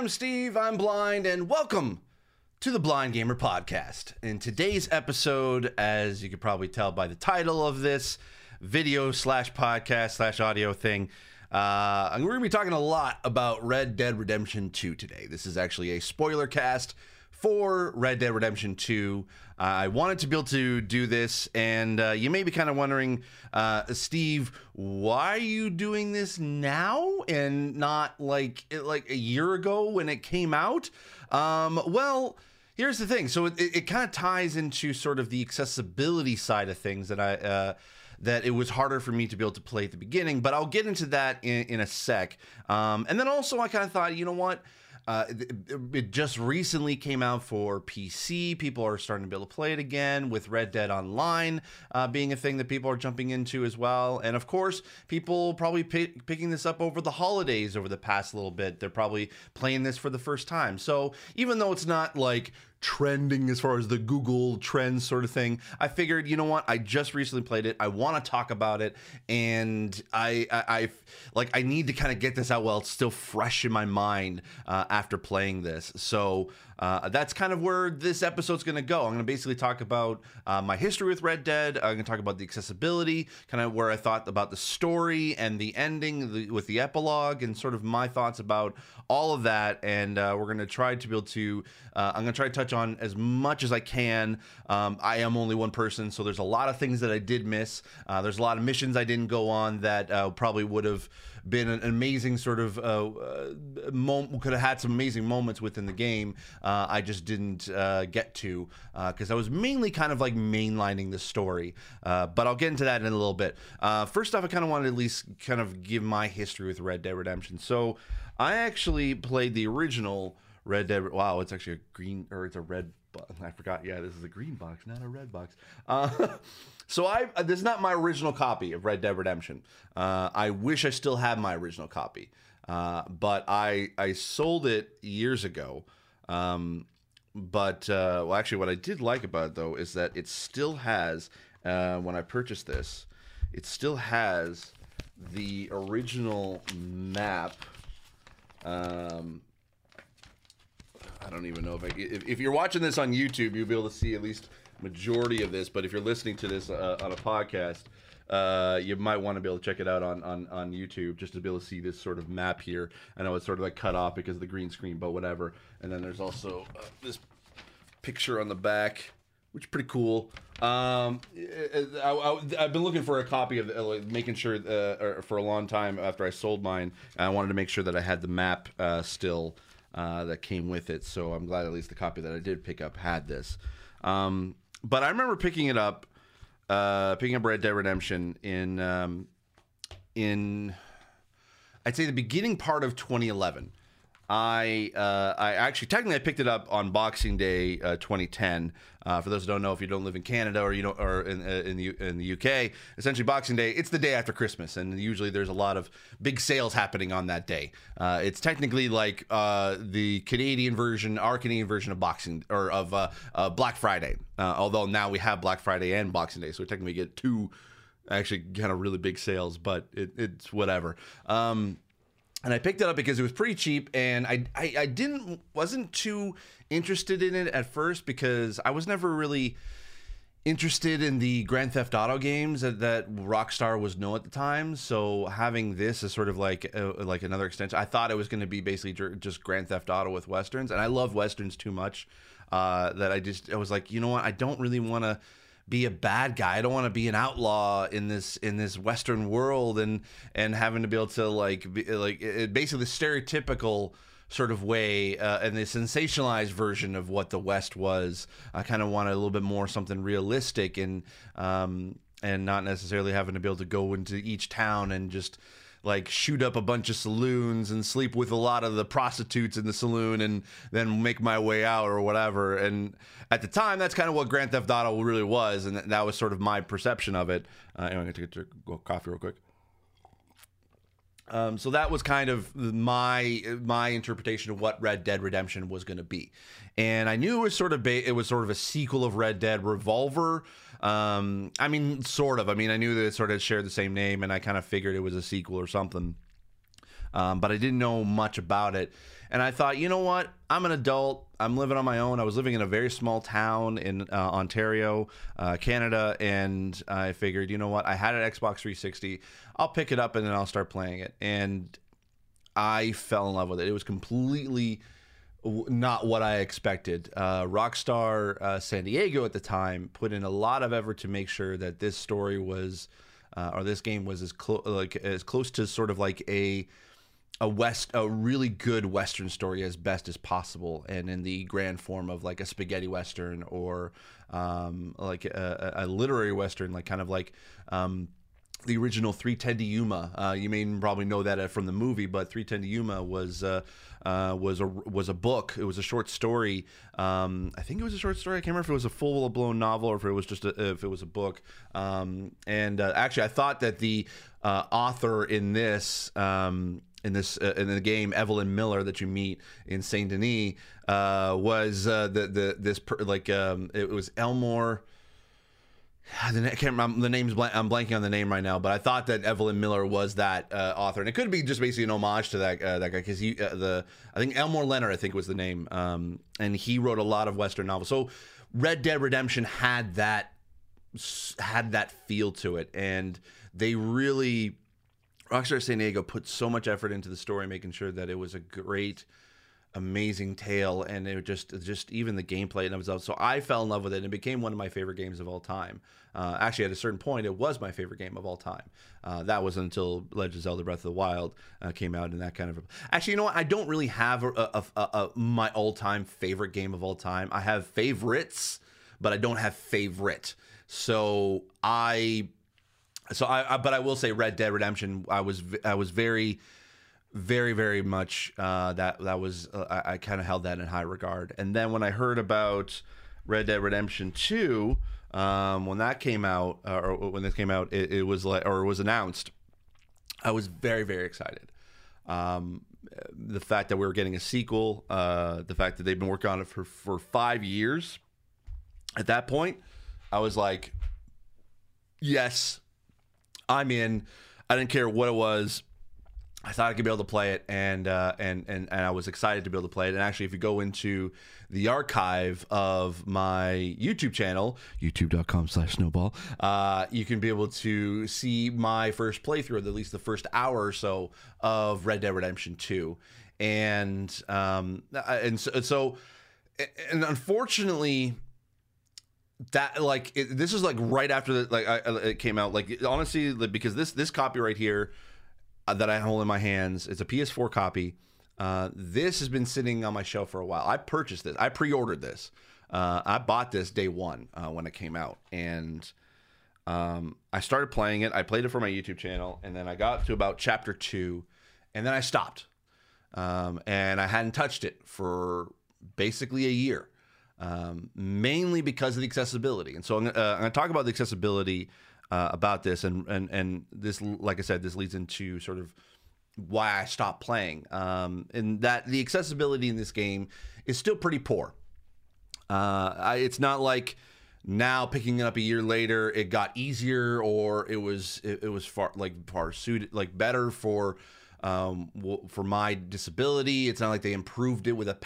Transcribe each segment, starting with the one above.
I'm Steve, I'm blind, and welcome to the Blind Gamer Podcast. In today's episode, as you could probably tell by the title of this video slash podcast slash audio thing, we're going to be talking a lot about Red Dead Redemption 2 today. This is actually a spoiler cast for Red Dead Redemption 2. I wanted to be able to do this, and you may be kind of wondering, Steve, why are you doing this now and not like a year ago when it came out? Well, here's the thing. So it kind of ties into sort of the accessibility side of things that that it was harder for me to be able to play at the beginning, but I'll get into that in a sec. And then also I kind of thought, you know what? It just recently came out for PC. People are starting to be able to play it again, with Red Dead Online being a thing that people are jumping into as well. And of course, people probably picking this up over the holidays over the past little bit. They're probably playing this for the first time. So even though it's not like trending as far as the Google trends sort of thing, I figured, you know what? I just recently played it. I want to talk about it, and I need to kind of get this out while it's still fresh in my mind after playing this. So that's kind of where this episode's going to go. I'm going to basically talk about my history with Red Dead. I'm going to talk about the accessibility, kind of where I thought about the story and the ending with the epilogue, and sort of my thoughts about all of that. And we're going to try to be able to, I'm going to try to touch on as much as I can. I am only one person, so there's a lot of things that I did miss. There's a lot of missions I didn't go on that probably would have been an amazing sort of moment, could have had some amazing moments within the game. I just didn't get to because I was mainly kind of like mainlining the story, but I'll get into that in a little bit. First off, I kind of wanted to at least kind of give my history with Red Dead Redemption. So I actually played the original Red Dead. Wow, it's actually a green, or it's a red box. I forgot. Yeah, this is a green box, not a red box. So this is not my original copy of Red Dead Redemption. I wish I still had my original copy, but I sold it years ago. Well, actually, what I did like about it, though, is that it still has, when I purchased this, it still has the original map. I don't even know if you're watching this on YouTube, you'll be able to see at least majority of this. But if you're listening to this on a podcast, you might want to be able to check it out on YouTube just to be able to see this sort of map here. I know it's sort of like cut off because of the green screen, but whatever. And then there's also this picture on the back, which is pretty cool. I've been looking for a copy of the, making sure for a long time after I sold mine. I wanted to make sure that I had the map still. That came with it, so I'm glad at least the copy that I did pick up had this. But I remember picking up Red Dead Redemption in I'd say the beginning part of 2011. I actually technically I picked it up on Boxing Day 2010. For those who don't know, if you don't live in Canada or you don't, or in the UK, essentially Boxing Day, it's the day after Christmas, and usually there's a lot of big sales happening on that day. It's technically like the Canadian version, our Canadian version of Boxing or of Black Friday. Although now we have Black Friday and Boxing Day, so we technically get two actually kind of really big sales, but it's whatever. And I picked it up because it was pretty cheap, and I wasn't too interested in it at first because I was never really interested in the Grand Theft Auto games that Rockstar was known at the time. So having this is sort of like another extension. I thought it was going to be basically just Grand Theft Auto with Westerns, and I love Westerns too much that I was like, you know what, I don't really want to be a bad guy. I don't want to be an outlaw in this Western world and having to be able to be basically the stereotypical sort of way and the sensationalized version of what the West was. I kind of wanted a little bit more something realistic and not necessarily having to be able to go into each town and just like shoot up a bunch of saloons and sleep with a lot of the prostitutes in the saloon and then make my way out or whatever. And at the time, that's kind of what Grand Theft Auto really was, and that was sort of my perception of it. Anyway, I'm going to take a coffee real quick. So that was kind of my interpretation of what Red Dead Redemption was going to be, and I knew it was sort of a sequel of Red Dead Revolver. I mean, sort of. I mean, I knew that it sort of shared the same name, and I kind of figured it was a sequel or something. but I didn't know much about it. And I thought, you know what? I'm an adult. I'm living on my own. I was living in a very small town in Ontario, Canada, and I figured, you know what? I had an Xbox 360. I'll pick it up and then I'll start playing it. And I fell in love with it. It was completely not what I expected. Rockstar San Diego at the time put in a lot of effort to make sure that this story was, or this game was as close to sort of like a really good Western story as best as possible, and in the grand form of like a spaghetti Western or like a literary Western, like kind of like the original 3:10 to Yuma. You may probably know that from the movie, but 3:10 to Yuma was a book. It was a short story. I think it was a short story. I can't remember if it was a full-blown novel or if it was just if it was a book. Actually, I thought that the author in this. In the game, Evelyn Miller that you meet in Saint Denis was it was Elmore. I can't remember the name's. I'm blanking on the name right now, but I thought that Evelyn Miller was that author, and it could be just basically an homage to that guy because he I think Elmore Leonard, I think, was the name, and he wrote a lot of Western novels. So Red Dead Redemption had that feel to it, and they really. Rockstar San Diego put so much effort into the story, making sure that it was a great, amazing tale, and it just even the gameplay and itself. So I fell in love with it, and it became one of my favorite games of all time. Actually, at a certain point, it was my favorite game of all time. That was until Legend of Zelda: Breath of the Wild came out, and that kind of. Actually, you know what? I don't really have my all-time favorite game of all time. I have favorites, but I don't have favorite. But I will say Red Dead Redemption. I was very, very, very much I kind of held that in high regard. And then when I heard about Red Dead Redemption 2, when that came out, or when this came out, it was like, or it was announced, I was very, very excited. The fact that we were getting a sequel, the fact that they've been working on it for 5 years. At that point, I was like, yes. I'm in. I didn't care what it was. I thought I could be able to play it, and I was excited to be able to play it. And actually, if you go into the archive of my YouTube channel, youtube.com/snowball, you can be able to see my first playthrough, or at least the first hour or so of Red Dead Redemption 2. And unfortunately. That like it, this is like right after the, like it came out, like honestly, because this copy right here that I hold in my hands, it's a PS4 copy. This has been sitting on my shelf for a while. I purchased this. I pre-ordered this. I bought this day one when it came out, and I started playing it. I played it for my YouTube channel, and then I got to about chapter 2, and then I stopped, and I hadn't touched it for basically a year. Mainly because of the accessibility. And so I'm going to talk about the accessibility about this. And this, like I said, this leads into sort of why I stopped playing. And that the accessibility in this game is still pretty poor. It's not like now picking it up a year later, it got easier, or it was far better for... for my disability. It's not like they improved it with any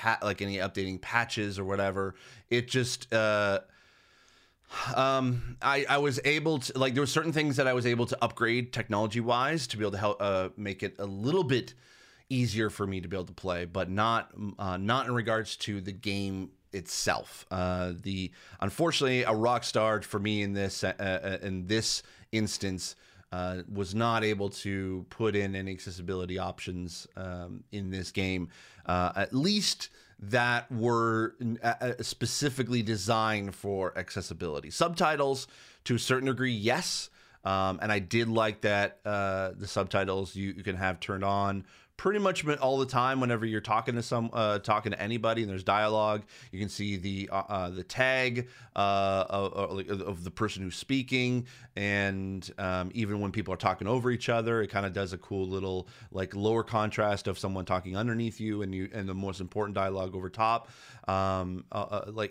updating patches or whatever. It just I was able to, like, there were certain things that I was able to upgrade technology wise to be able to help make it a little bit easier for me to be able to play, but not in regards to the game itself. Unfortunately, a rock star for me in this instance. Was not able to put in any accessibility options in this game, at least that were specifically designed for accessibility. Subtitles, to a certain degree, yes, and I did like that the subtitles you can have turned on pretty much all the time. Whenever you're talking to anybody, and there's dialogue, you can see the tag of the person who's speaking, and even when people are talking over each other, it kind of does a cool little like lower contrast of someone talking underneath you, and the most important dialogue over top. And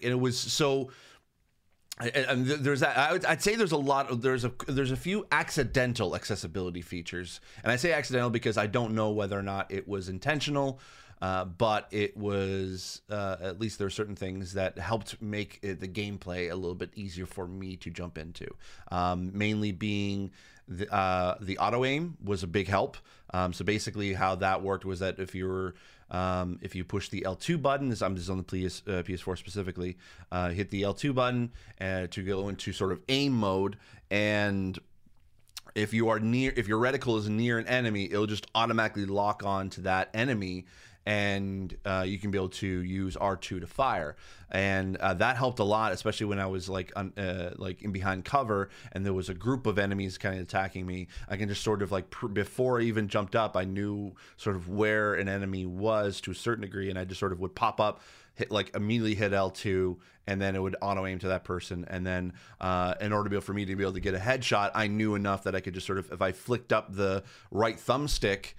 it was so. And there's that. I'd say there's a lot of there's a few accidental accessibility features, and I say accidental because I don't know whether or not it was intentional, but it was at least there are certain things that helped make the gameplay a little bit easier for me to jump into. Mainly being the auto aim was a big help. So basically, how that worked was that if you were if you push the L2 button, this is on the PS4 specifically, hit the L2 button to go into sort of aim mode, and if your reticle is near an enemy, it'll just automatically lock on to that enemy, and you can be able to use R2 to fire, and that helped a lot, especially when I was like in behind cover and there was a group of enemies kind of attacking me. I can just sort of like before I even jumped up, I knew sort of where an enemy was to a certain degree, and I just sort of would pop up, hit like immediately hit L2, and then it would auto aim to that person, and then in order to be able, for me to be able to get a headshot, I knew enough that I could just sort of, if I flicked up the right thumbstick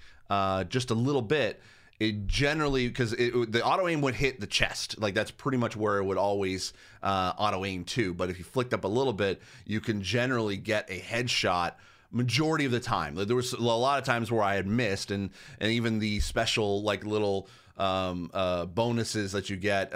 just a little bit, it generally, because the auto aim would hit the chest, like that's pretty much where it would always auto aim to. But if you flicked up a little bit, you can generally get a headshot majority of the time. Like, there was a lot of times where I had missed, and even the special like little bonuses that you get,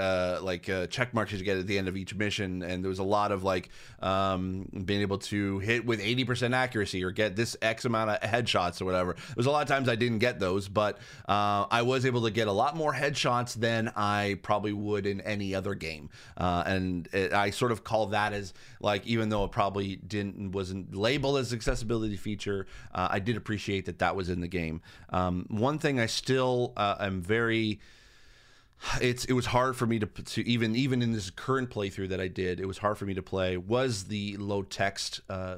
check marks you get at the end of each mission, and there was a lot of like being able to hit with 80% accuracy or get this X amount of headshots or whatever. There's a lot of times I didn't get those, but I was able to get a lot more headshots than I probably would in any other game, I sort of call that as like, even though it probably wasn't labeled as accessibility feature, I did appreciate that that was in the game. One thing I still am very it was hard for me to even in this current playthrough that I did, it was hard for me to play, was the low text or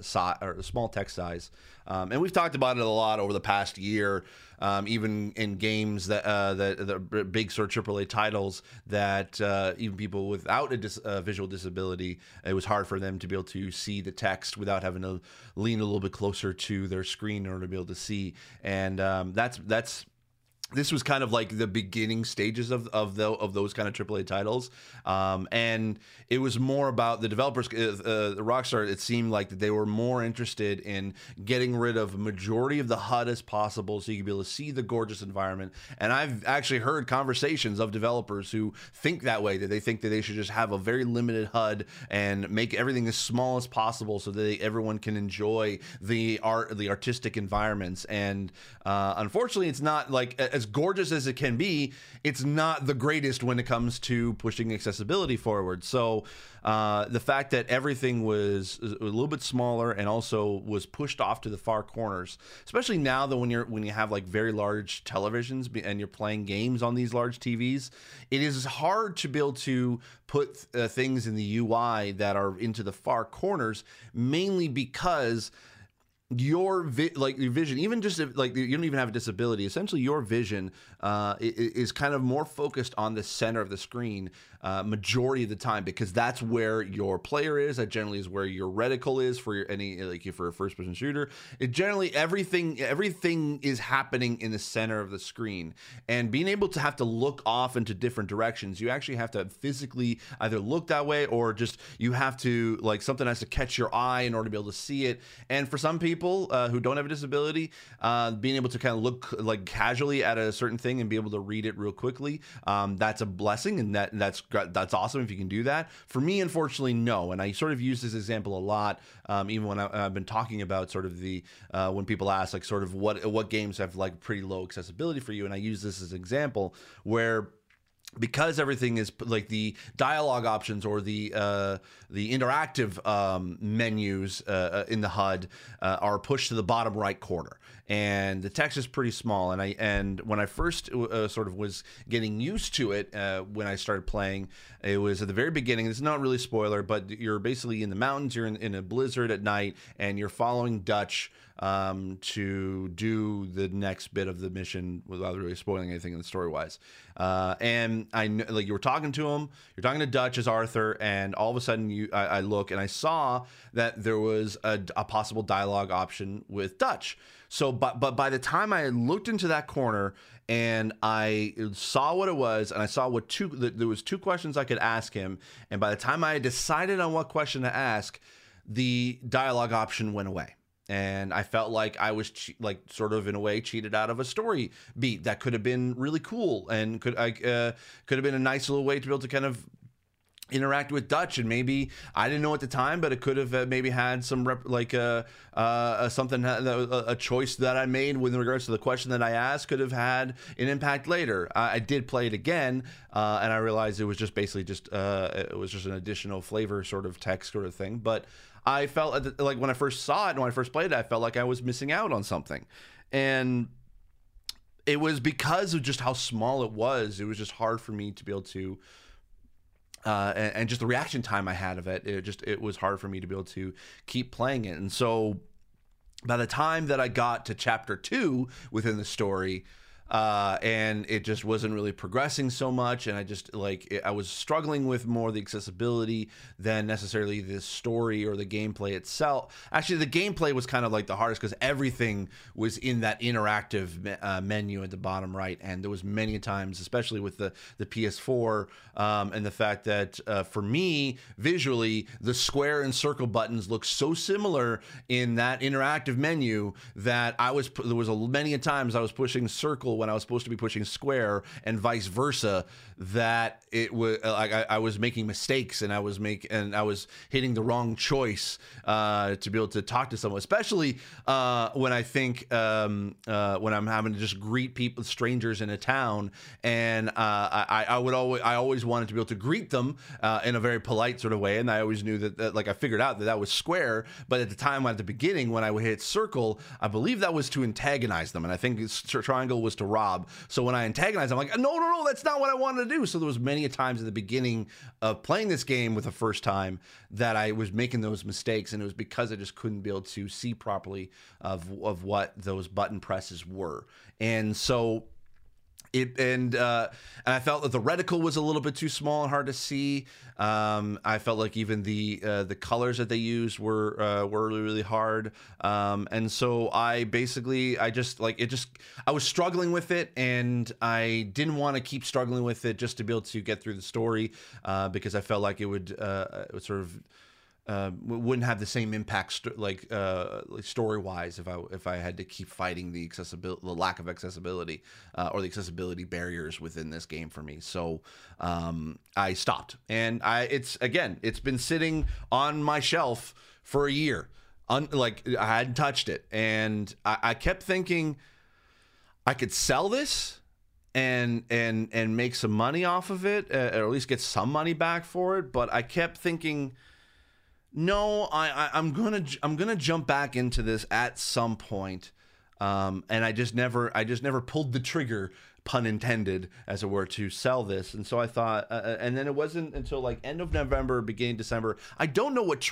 small text size, and we've talked about it a lot over the past year, even in games that the big sort of AAA titles, that even people without a visual disability, it was hard for them to be able to see the text without having to lean a little bit closer to their screen in order to be able to see, and this was kind of like the beginning stages of those kind of AAA titles, and it was more about the developers, the Rockstar. It seemed like that they were more interested in getting rid of majority of the HUD as possible, so you could be able to see the gorgeous environment. And I've actually heard conversations of developers who think that way, that they think that they should just have a very limited HUD and make everything as small as possible, so that everyone can enjoy the artistic environments. And unfortunately, it's not like as gorgeous as it can be, it's not the greatest when it comes to pushing accessibility forward. So the fact that everything was a little bit smaller and also was pushed off to the far corners, especially now that when you have like very large televisions and you're playing games on these large TVs, it is hard to be able to put things in the UI that are into the far corners, mainly because your vision, even just if, like, you don't even have a disability, essentially your vision is kind of more focused on the center of the screen majority of the time, because that's where your player is. That generally is where your reticle is for for a first person shooter. It generally, everything is happening in the center of the screen, and being able to have to look off into different directions, you actually have to physically either look that way, or just you have to, like, something has to catch your eye in order to be able to see it. And for some people who don't have a disability, being able to kind of look like casually at a certain thing and be able to read it real quickly, that's a blessing, and that's awesome if you can do that. For me, unfortunately, no. And I sort of use this example a lot, even when I've been talking about sort of the when people ask like sort of what games have like pretty low accessibility for you, and I use this as an example where, because everything is like the dialogue options or the interactive menus in the HUD are pushed to the bottom right corner, and the text is pretty small. And when I first sort of was getting used to it, when I started playing, it was at the very beginning. It's not really a spoiler, but you're basically in the mountains. You're in a blizzard at night, and you're following Dutch to do the next bit of the mission without really spoiling anything in the story-wise, and and I like you were talking to him, you're talking to Dutch as Arthur, and all of a sudden I look and I saw that there was a possible dialogue option with Dutch. So, but by the time I looked into that corner and I saw what it was, and I saw what there was two questions I could ask him, and by the time I decided on what question to ask, the dialogue option went away. And I felt like I was sort of in a way cheated out of a story beat that could have been really cool and could have been a nice little way to be able to kind of interact with Dutch. And maybe I didn't know at the time, but it could have maybe had some a choice that I made with regards to the question that I asked could have had an impact later. I did play it again, and I realized it was just basically it was just an additional flavor sort of text sort of thing, but. I felt like when I first saw it and when I first played it, I felt like I was missing out on something. And it was because of just how small it was. It was just hard for me to be able to, and just the reaction time I had of it, it was hard for me to be able to keep playing it. And so by the time that I got to chapter 2 within the story, and it just wasn't really progressing so much, and I just I was struggling with more the accessibility than necessarily the story or the gameplay itself. Actually, the gameplay was kind of like the hardest because everything was in that interactive menu at the bottom right, and there was many times, especially with the PS4, and the fact that for me visually the square and circle buttons look so similar in that interactive menu that many times I was pushing circle when I was supposed to be pushing square, and vice versa, that it was like I was making mistakes and I was hitting the wrong choice to be able to talk to someone, especially when I think when I'm having to just greet people, strangers in a town, and I always wanted to be able to greet them in a very polite sort of way, and I always knew that like I figured out that was square, but at the time at the beginning when I would hit circle, I believe that was to antagonize them, and I think triangle was to rob. So when I antagonized, I'm like, no, that's not what I wanted to do. So there was many times at the beginning of playing this game with the first time that I was making those mistakes, and it was because I just couldn't be able to see properly of what those button presses were. And so and I felt that the reticle was a little bit too small and hard to see. I felt like even the colors that they used were really hard. And so I was struggling with it, and I didn't want to keep struggling with it just to be able to get through the story, because I felt like it would sort of wouldn't have the same impact story-wise if I had to keep fighting the lack of accessibility or the accessibility barriers within this game for me. So I stopped, and it's been sitting on my shelf for a year. I hadn't touched it, and I kept thinking I could sell this and make some money off of it, or at least get some money back for it. But I kept thinking, no, I'm gonna jump back into this at some point, and I just never pulled the trigger, pun intended, as it were, to sell this. And so I thought, and then it wasn't until like end of November, beginning of December. I don't know what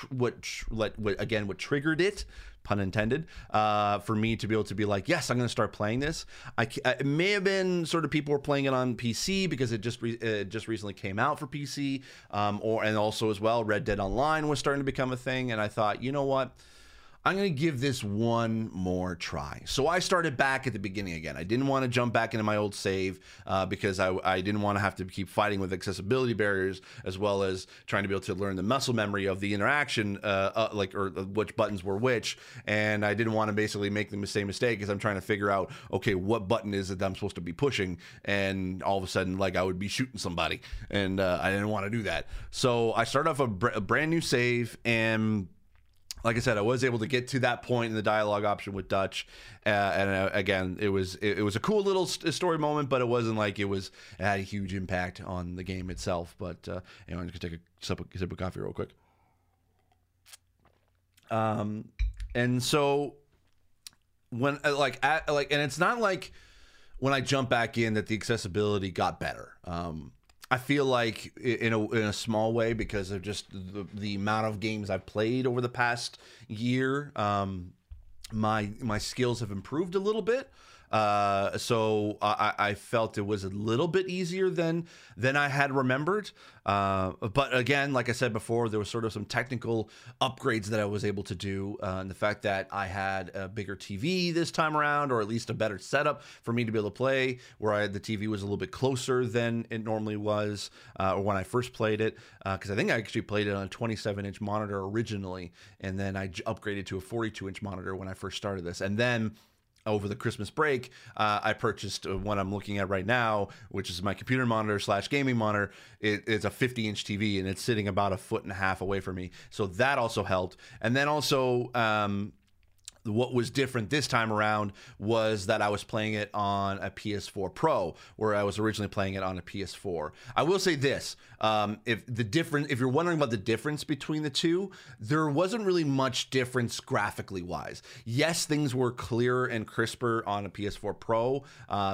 triggered it, pun intended, for me to be able to be like, yes, I'm going to start playing this. It may have been sort of people were playing it on PC because it just recently came out for PC, and also as well, Red Dead Online was starting to become a thing. And I thought, you know what? I'm going to give this one more try. So I started back at the beginning again. I didn't want to jump back into my old save because I didn't want to have to keep fighting with accessibility barriers, as well as trying to be able to learn the muscle memory of the interaction, or which buttons were which. And I didn't want to basically make the same mistake because I'm trying to figure out, okay, what button is it that I'm supposed to be pushing? And all of a sudden, like, I would be shooting somebody, and I didn't want to do that. So I started off a brand new save, and like I said, I was able to get to that point in the dialogue option with Dutch, and again, it was a cool little story moment, but it wasn't like it had a huge impact on the game itself. But anyway, I'm just gonna take a sip of coffee real quick. And so when and it's not like when I jump back in that the accessibility got better. I feel like in a small way because of just the amount of games I've played over the past year, my skills have improved a little bit. So I felt it was a little bit easier than I had remembered. But again, like I said before, there was sort of some technical upgrades that I was able to do. And the fact that I had a bigger TV this time around, or at least a better setup for me to be able to play, where I had the TV was a little bit closer than it normally was, or when I first played it, because I think I actually played it on a 27-inch monitor originally, and then I upgraded to a 42-inch monitor when I first started this. And then over the Christmas break, I purchased what I'm looking at right now, which is my computer monitor / gaming monitor. It's a 50-inch TV, and it's sitting about 1.5 feet away from me. So that also helped. And then also, what was different this time around was that I was playing it on a PS4 Pro, where I was originally playing it on a PS4. I will say this, if you're wondering about the difference between the two, there wasn't really much difference graphically wise. Yes, things were clearer and crisper on a PS4 Pro,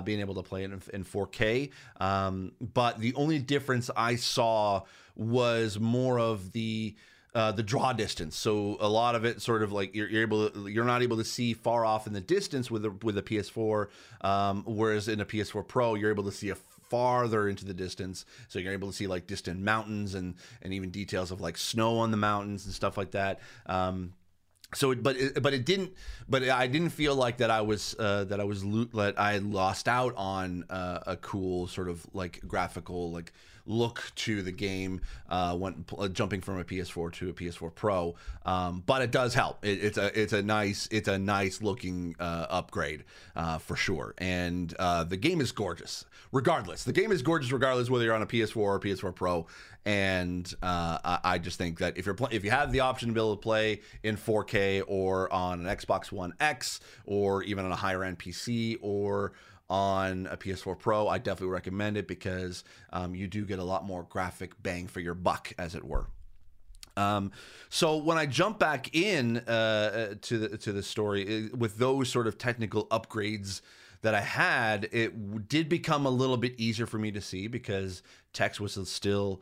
being able to play it in 4K, but the only difference I saw was more of the draw distance. So a lot of it sort of like you're not able to see far off in the distance with a PS4, whereas in a PS4 Pro you're able to see farther into the distance. So you're able to see like distant mountains and even details of like snow on the mountains and stuff like that. I didn't feel like that I lost out on a cool sort of like graphical like look to the game jumping from a PS4 to a PS4 Pro, but it does help. It's a nice looking upgrade for sure. And the game is gorgeous regardless. The game is gorgeous regardless whether you're on a PS4 or a PS4 Pro. And I just think that if you have the option to be able to play in 4K or on an Xbox One X or even on a higher end PC or on a PS4 Pro, I definitely recommend it, because you do get a lot more graphic bang for your buck, as it were. So when I jump back in to the story with those sort of technical upgrades that I had, it did become a little bit easier for me to see, because text was still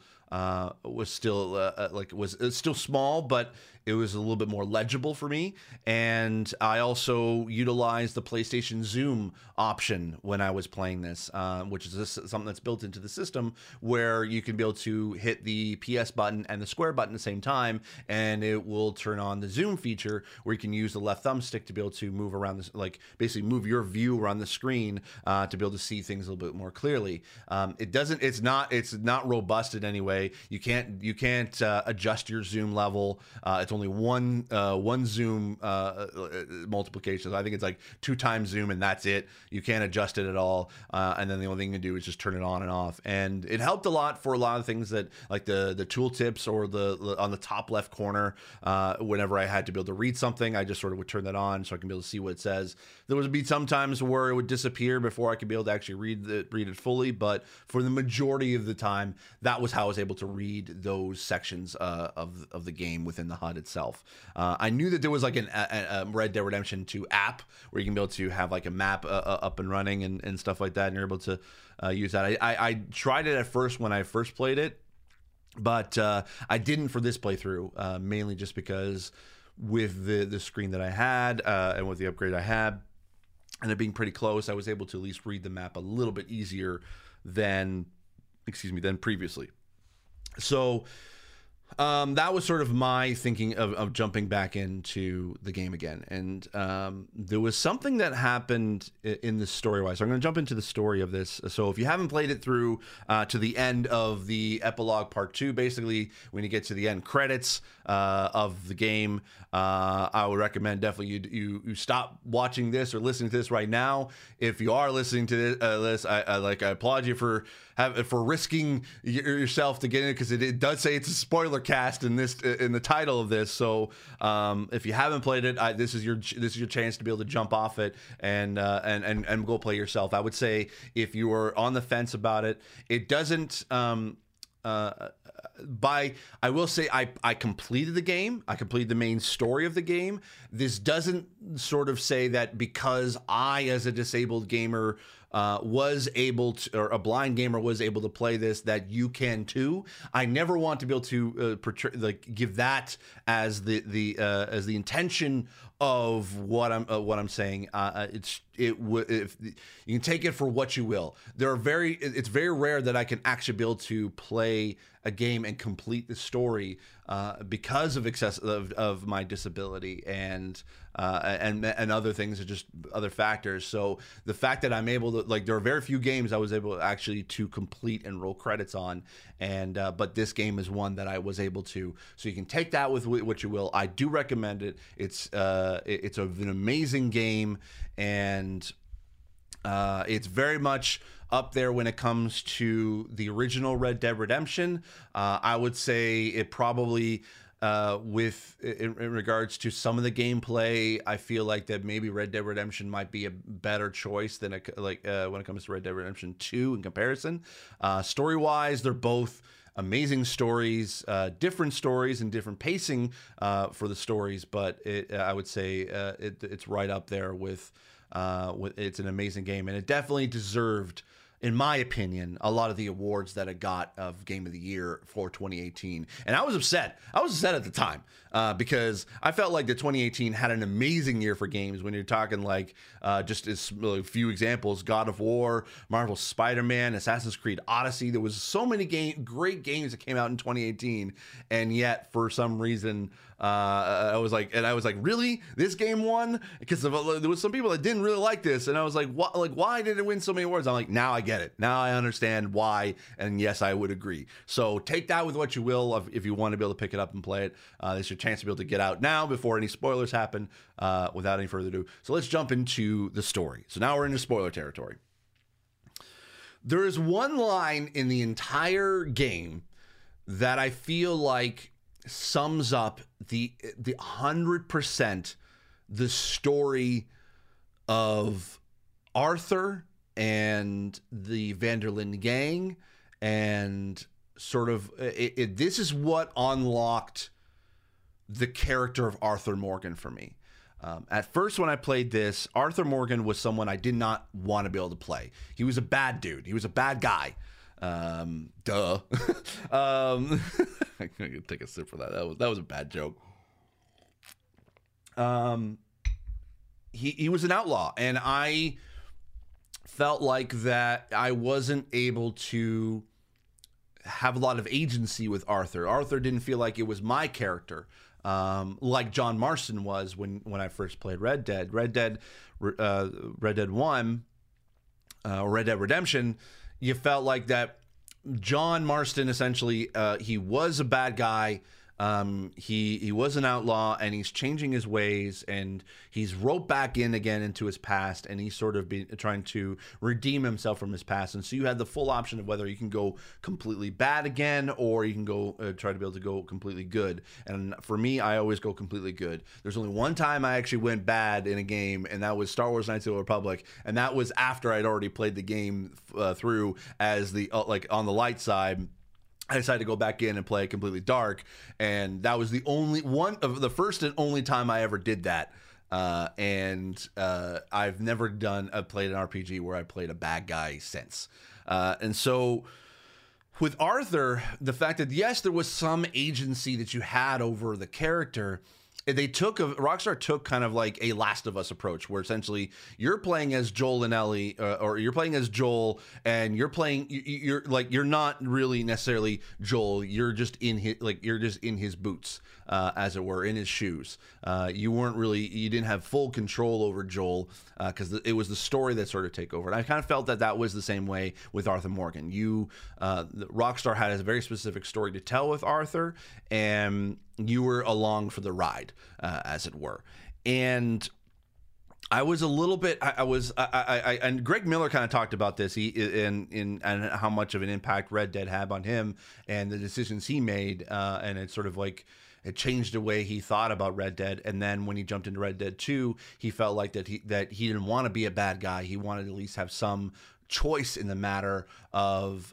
small, but it was a little bit more legible for me. And I also utilized the PlayStation Zoom option when I was playing this, which is something that's built into the system, where you can be able to hit the PS button and the square button at the same time, and it will turn on the Zoom feature, where you can use the left thumbstick to be able to move around this, like basically move your view around the screen to be able to see things a little bit more clearly. It's not robust in any way. You can't adjust your zoom level. It's only one zoom multiplication. I think it's like 2x zoom, and that's it. You can't adjust it at all. And then the only thing you can do is just turn it on and off. And it helped a lot for a lot of things that, like the tooltips or the on the top left corner. Whenever I had to be able to read something, I just sort of would turn that on so I can be able to see what it says. There would be some times where it would disappear before I could be able to actually read it fully, but for the majority of the time, that was how I was able to read those sections of the game within the HUD itself. I knew that there was like a Red Dead Redemption 2 app where you can be able to have like a map up and running and stuff like that, and you're able to use that. I tried it at first when I first played it, but I didn't for this playthrough, mainly just because with the screen that I had and with the upgrade I had, and it being pretty close, I was able to at least read the map a little bit easier than previously. So that was sort of my thinking of jumping back into the game again. And there was something that happened in the story-wise. So I'm going to jump into the story of this. So if you haven't played it through to the end of the epilogue part 2, basically when you get to the end credits of the game, I would recommend definitely you stop watching this or listening to this right now. If you are listening to this, I applaud you for risking yourself to get in it, because it does say it's a spoiler cast in the title of this. So if you haven't played it, this is your chance to be able to jump off it and go play yourself. I would say if you are on the fence about it, it doesn't. I will say I completed the game. I completed the main story of the game. This doesn't sort of say that because I, as a disabled gamer, was able to, or a blind gamer was able to play this, that you can too. I never want to be able to portray, like, give that as the intention of what I'm saying. If you can take it for what you will. There are it's very rare that I can actually be able to play a game and complete the story because of of my disability and other things, are just other factors. So the fact that I'm able to, like, there are very few games I was able actually to complete and roll credits on, and but this game is one that I was able to. So you can take that with what you will. I do recommend it. It's an amazing game, and it's very much up there when it comes to the original Red Dead Redemption. I would say it probably, in regards to some of the gameplay, I feel like that maybe Red Dead Redemption might be a better choice than when it comes to Red Dead Redemption 2 in comparison. Story-wise, they're both amazing stories, different stories and different pacing for the stories, but I would say it's right up there with it's an amazing game, and it definitely deserved, in my opinion, a lot of the awards that it got of Game of the Year for 2018. And I was upset. I was upset at the time because I felt like the 2018 had an amazing year for games. When you're talking, like, just as a few examples, God of War, Marvel's Spider-Man, Assassin's Creed Odyssey. There was so many great games that came out in 2018, and yet for some reason, I was like, really? This game won? Because there was some people that didn't really like this, and I was like, what? Like, why did it win so many awards? I'm like, now I get it. Now I understand why, and yes, I would agree. So take that with what you will. If you want to be able to pick it up and play it, it's your chance to be able to get out now before any spoilers happen. Without any further ado, so let's jump into the story. So now we're into spoiler territory. There is one line in the entire game that I feel like sums up the 100% the story of Arthur and the van der Linde gang, and sort of this is what unlocked the character of Arthur Morgan for me. At first, when I played this, Arthur Morgan was someone I did not want to be able to play. He was a bad dude. He was a bad guy. Duh. I could take a sip for that. That was a bad joke. He was an outlaw, and I felt like that I wasn't able to have a lot of agency with Arthur. Arthur didn't feel like it was my character, like John Marston was when I first played Red Dead. Red Dead Redemption. You felt like that John Marston, essentially, he was a bad guy. He was an outlaw, and he's changing his ways, and he's roped back in again into his past, and he's sort of been trying to redeem himself from his past. And so you had the full option of whether you can go completely bad again, or you can go try to be able to go completely good. And for me, I always go completely good. There's only one time I actually went bad in a game, and that was Star Wars Knights of the Republic, and that was after I'd already played the game through as the like on the light side. I decided to go back in and play it completely dark, and that was the only one of the first and only time I ever did that. I've never played an RPG where I played a bad guy since. And so with Arthur, the fact that yes, there was some agency that you had over the character. Rockstar took kind of like a Last of Us approach, where essentially you're playing as Joel and Ellie, or you're playing as Joel, and you're like, you're not really necessarily Joel. You're just in his, like, you're just in his boots, as it were, in his shoes. You didn't have full control over Joel, because it was the story that sort of take over. And I kind of felt that was the same way with Arthur Morgan. Rockstar had a very specific story to tell with Arthur, and you were along for the ride, as it were. And I was a little bit, and Greg Miller kind of talked about this, and how much of an impact Red Dead had on him and the decisions he made. And it's sort of like, it changed the way he thought about Red Dead. And then when he jumped into Red Dead 2, he felt like that he didn't want to be a bad guy. He wanted to at least have some choice in the matter of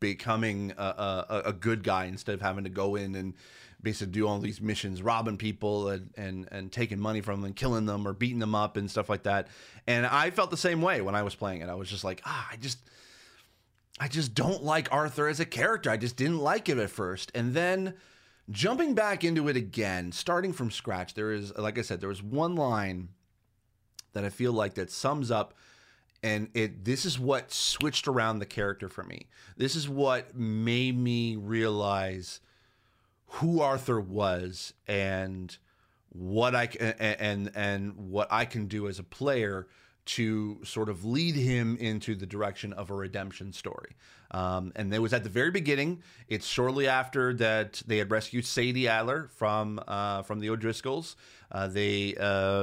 becoming a good guy, instead of having to go in and basically do all these missions, robbing people and taking money from them and killing them or beating them up and stuff like that. And I felt the same way when I was playing it. I was just like, I just don't like Arthur as a character. I just didn't like him at first. And then jumping back into it again, starting from scratch, there is, like I said, there was one line that I feel like that sums up, and this is what switched around the character for me. This is what made me realize who Arthur was and what I can do as a player to sort of lead him into the direction of a redemption story. And it was at the very beginning. It's shortly after that they had rescued Sadie Adler from the O'Driscolls. They're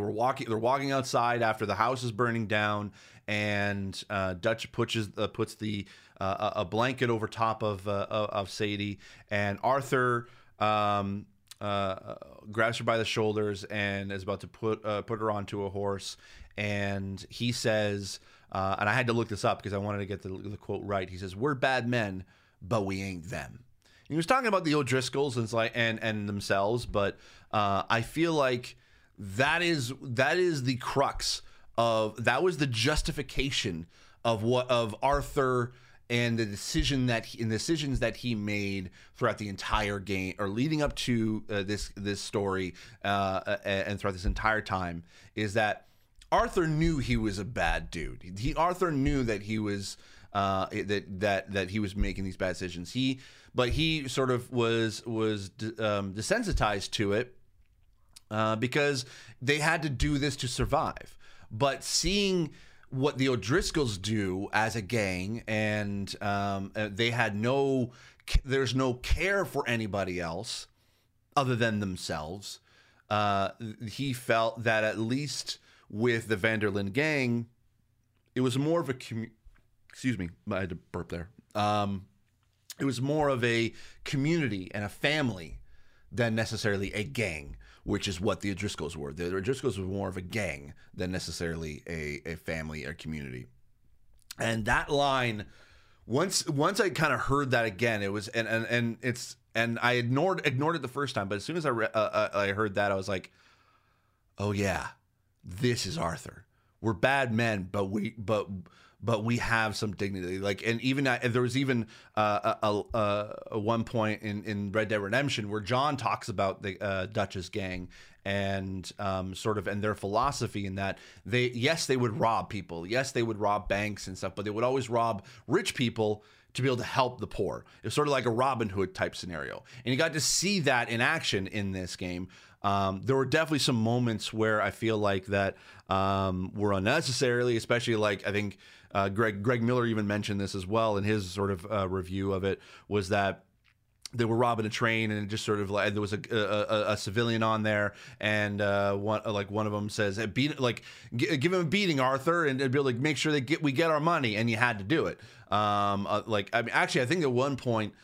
walking outside after the house is burning down, and Dutch puts a blanket over top of Sadie, and Arthur grabs her by the shoulders and is about to put her onto a horse, and he says, and I had to look this up because I wanted to get the quote right. He says, "We're bad men, but we ain't them." And he was talking about the O'Driscolls and and themselves, but I feel like that is the crux of that was the justification of Arthur. And the decisions that he made throughout the entire game, or leading up to this story, and throughout this entire time, is that Arthur knew he was a bad dude. Arthur knew that he was that he was making these bad decisions. But he sort of was desensitized to it because they had to do this to survive. But seeing what the O'Driscolls do as a gang, and they had there's no care for anybody else other than themselves. He felt that at least with the van der Linde gang, it was more of a excuse me, I had to burp there. It was more of a community and a family than necessarily a gang, which is what the O'Driscolls were. The O'Driscolls were more of a gang than necessarily a family or community. And that line, once I kind of heard that again, it was and I ignored it the first time, but as soon as I heard that, I was like, oh yeah, this is Arthur. We're bad men, but we have some dignity. Like, and even there was even a one point in Red Dead Redemption where John talks about the Dutch's gang and and their philosophy in that they would rob people, yes, they would rob banks and stuff, but they would always rob rich people to be able to help the poor. It's sort of like a Robin Hood type scenario, and you got to see that in action in this game. There were definitely some moments where I feel like that were unnecessarily, especially like I think Greg Miller even mentioned this as well in his sort of review of it, was that they were robbing a train, and it just sort of like there was a civilian on there, and one of them says, "Give him a beating, Arthur," and it'd be like, "Make sure we get our money," and you had to do it. I think at one point,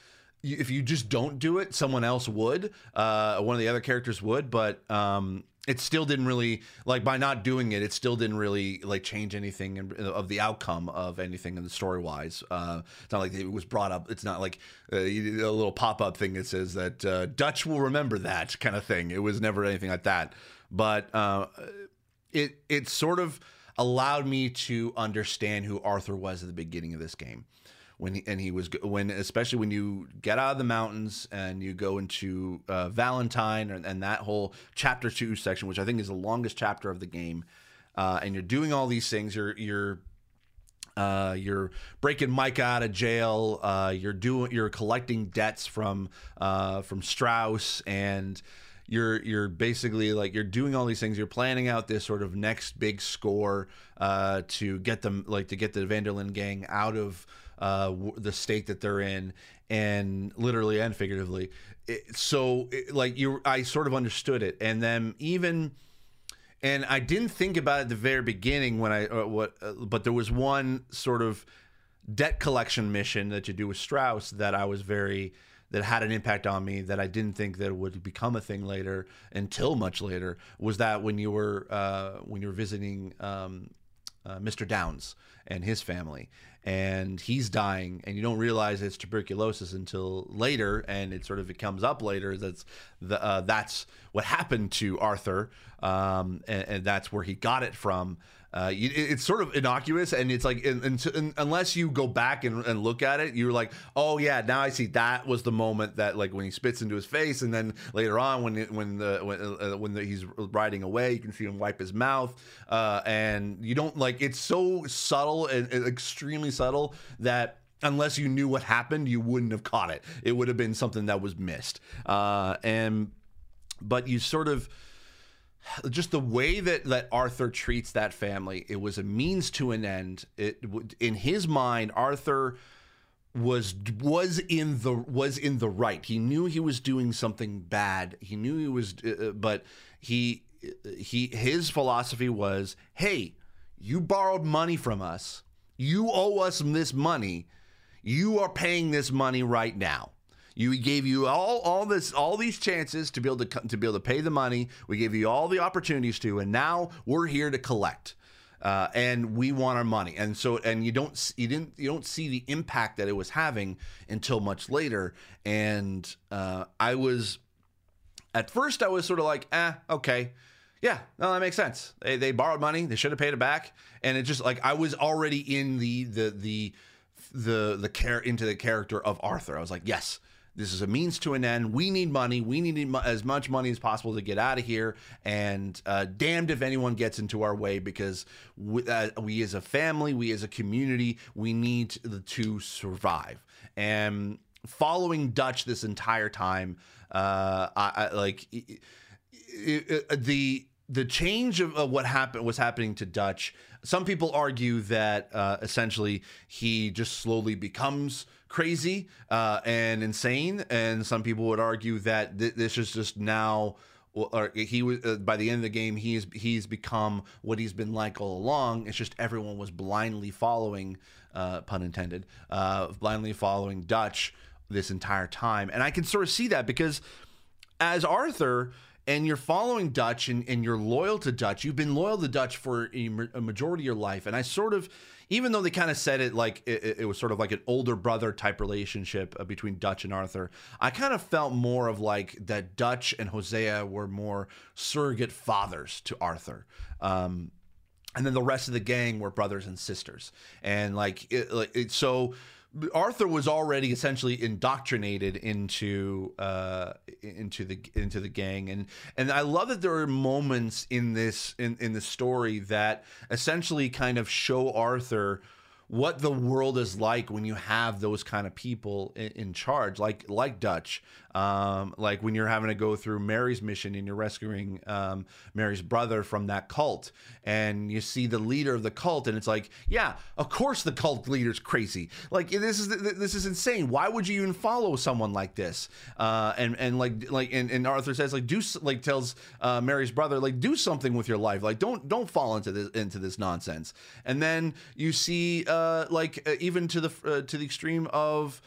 if you just don't do it, someone else would. One of the other characters would, but it still didn't really, like, by not doing it, it still didn't really like change anything of the outcome of anything in the story wise. It's not like it was brought up. It's not like a little pop up thing that says that Dutch will remember that kind of thing. It was never anything like that. But it sort of allowed me to understand who Arthur was at the beginning of this game. Especially when you get out of the mountains and you go into Valentine and that whole chapter 2 section, which I think is the longest chapter of the game, and you're doing all these things. You're breaking Micah out of jail. You're collecting debts from Strauss, and you're basically like you're doing all these things. You're planning out this sort of next big score to get the van der Linde gang out of the state that they're in, and literally and figuratively. I sort of understood it, and then I didn't think about it at the very beginning but there was one sort of debt collection mission that you do with Strauss that had an impact on me that I didn't think that would become a thing later until much later, was that when you were visiting Mr. Downs and his family. and he's dying, and you don't realize it's tuberculosis until later, and it sort of comes up later. That's what happened to Arthur, and that's where he got it from. It's sort of innocuous, and it's like, unless you go back and look at it, you're like, oh yeah, now I see that was the moment that, like, when he spits into his face, and then later on when he's riding away, you can see him wipe his mouth, and you don't, like, it's so subtle and extremely subtle that unless you knew what happened, you wouldn't have caught it. It would have been something that was missed, but you sort of. Just the way that Arthur treats that family, it was a means to an end. In his mind, Arthur was in the right. He knew he was doing something bad. He knew he was, but his philosophy was, hey, you borrowed money from us. You owe us this money. You are paying this money right now. We gave you all these chances to be able to pay the money. We gave you all the opportunities to, and now we're here to collect, and we want our money. And so, you don't see the impact that it was having until much later. And at first I was sort of like, okay. Yeah, no, that makes sense. They borrowed money. They should have paid it back. And it's just like, I was already in the character of Arthur. I was like, yes. This is a means to an end. We need money. We need as much money as possible to get out of here. And damned if anyone gets into our way, because we as a family, we as a community, we need to survive. And following Dutch this entire time, the change of what's happening to Dutch. Some people argue that essentially he just slowly becomes crazy and insane, and some people would argue that this is just now, or he was by the end of the game, he's become what he's been like all along. It's just everyone was blindly following, pun intended, blindly following Dutch this entire time, and I can sort of see that, because as Arthur. And you're following Dutch, and you're loyal to Dutch. You've been loyal to Dutch for a majority of your life. And I sort of, even though they kind of said it like it was sort of like an older brother type relationship between Dutch and Arthur, I kind of felt more of like that Dutch and Hosea were more surrogate fathers to Arthur. And then the rest of the gang were brothers and sisters. And so Arthur was already essentially indoctrinated into the gang, and I love that there are moments in the story that essentially kind of show Arthur what the world is like when you have those kind of people in charge, like Dutch, like when you're having to go through Mary's mission and you're rescuing Mary's brother from that cult, and you see the leader of the cult, and it's like, yeah, of course the cult leader's crazy. Like, this is insane. Why would you even follow someone like this? And Arthur says, like, tells Mary's brother, like, do something with your life. Like, don't fall into this nonsense. And then you see. Even to the extreme of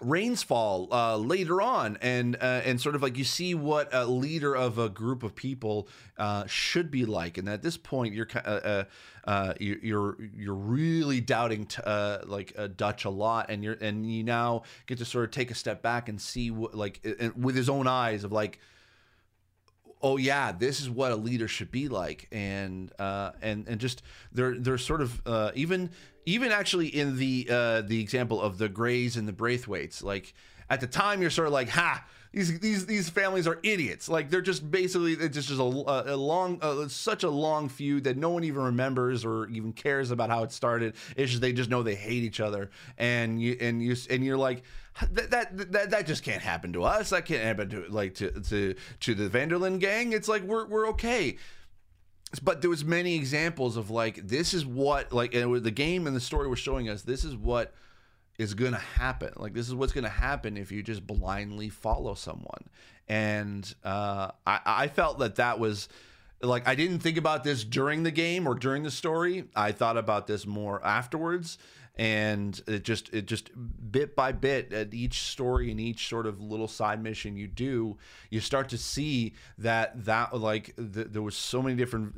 Rains Fall later on, and sort of like you see what a leader of a group of people should be like, and at this point you're really doubting Dutch a lot, and you now get to sort of take a step back and see what, like, with his own eyes of like, oh yeah, this is what a leader should be like, and just they're sort of even actually in the example of the Grays and the Braithwaites, like at the time you're sort of like, ha, these families are idiots, like they're just basically, it's just such a long feud that no one even remembers or even cares about how it started. It's just, they just know they hate each other, and you're like, that just can't happen to us. That can't happen to the van der Linde gang. It's like, we're okay. But there was many examples of like, this is what, like, and the game and the story were showing us, this is what is going to happen. Like, this is what's going to happen if you just blindly follow someone. And I felt that was like, I didn't think about this during the game or during the story. I thought about this more afterwards. And it just bit by bit, at each story and each sort of little side mission you do, you start to see that there was so many different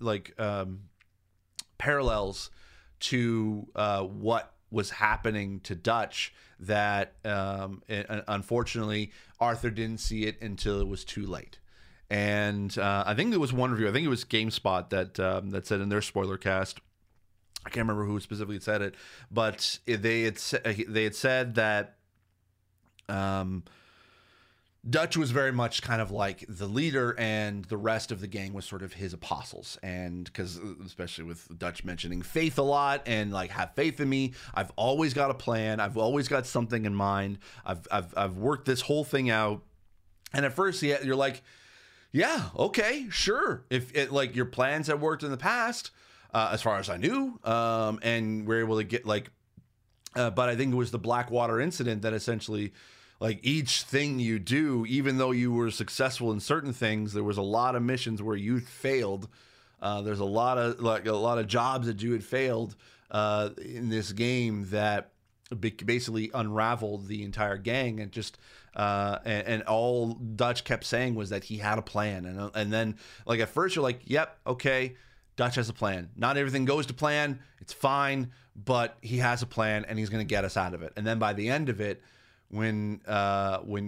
parallels to what was happening to Dutch that unfortunately Arthur didn't see it until it was too late. And I think there was one review, I think it was GameSpot, that that said in their spoiler cast, I can't remember who specifically said it, but they had said that Dutch was very much kind of like the leader, and the rest of the gang was sort of his apostles. And because, especially with Dutch mentioning faith a lot and like, have faith in me, I've always got a plan, I've always got something in mind, I've worked this whole thing out. And at first you're like, yeah, okay, sure. If it, like, your plans have worked in the past, as far as I knew, and we're able to get like, but I think it was the Blackwater incident that essentially, like, each thing you do, even though you were successful in certain things, there was a lot of missions where you failed. There's a lot of jobs that you had failed in this game that basically unraveled the entire gang. And just and all Dutch kept saying was that he had a plan. And then, like, at first you're like, yep, okay, Dutch has a plan. Not everything goes to plan. It's fine, but he has a plan, and he's going to get us out of it. And then by the end of it, when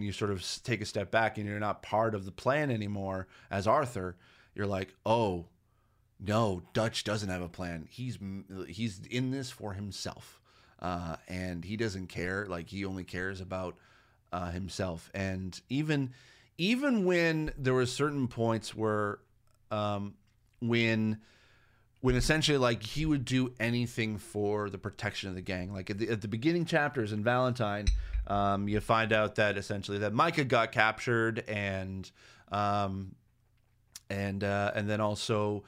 you sort of take a step back and you're not part of the plan anymore as Arthur, you're like, oh no, Dutch doesn't have a plan. He's in this for himself, and he doesn't care. Like, he only cares about himself. And even when there were certain points where when essentially, like, he would do anything for the protection of the gang. Like, at the beginning chapters in Valentine, you find out that essentially that Micah got captured, and then also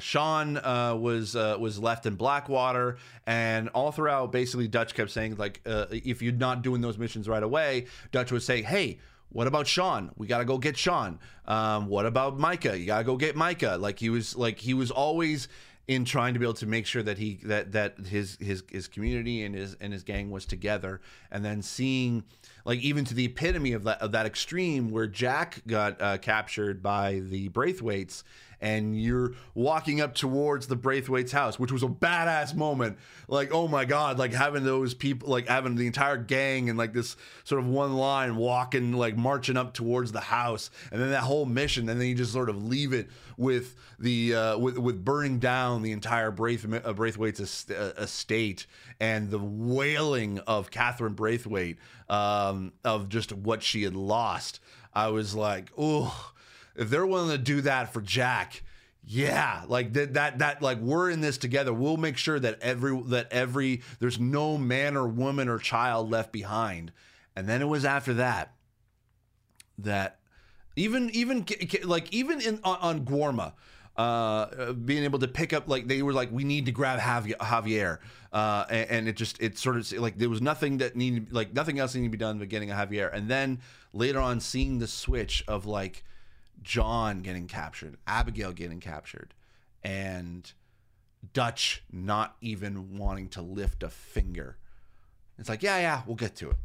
Sean was left in Blackwater. And all throughout, basically, Dutch kept saying, like, if you're not doing those missions right away, Dutch would say, hey, what about Sean? We got to go get Sean. What about Micah? You got to go get Micah. Like, he was always in trying to be able to make sure that his community and his gang was together. And then seeing, like, even to the epitome of that extreme where Jack got captured by the Braithwaites, and you're walking up towards the Braithwaite's house, which was a badass moment. Like, oh my God, like, having those people, like, having the entire gang and, like, this sort of one line walking, like, marching up towards the house. And then that whole mission, and then you just sort of leave it with the with burning down the entire Braithwaite's estate, and the wailing of Catherine Braithwaite, of just what she had lost. I was like, oh, if they're willing to do that for Jack, yeah, like that, like, we're in this together. We'll make sure that every there's no man or woman or child left behind. And then it was after that even on Guarma, being able to pick up, like, they were like, we need to grab Javier, and it sort of, like, there was nothing that needed, like, nothing else needed to be done but getting a Javier. And then later on, seeing the switch of, like, John getting captured, Abigail getting captured, and Dutch not even wanting to lift a finger. It's like, yeah, we'll get to it,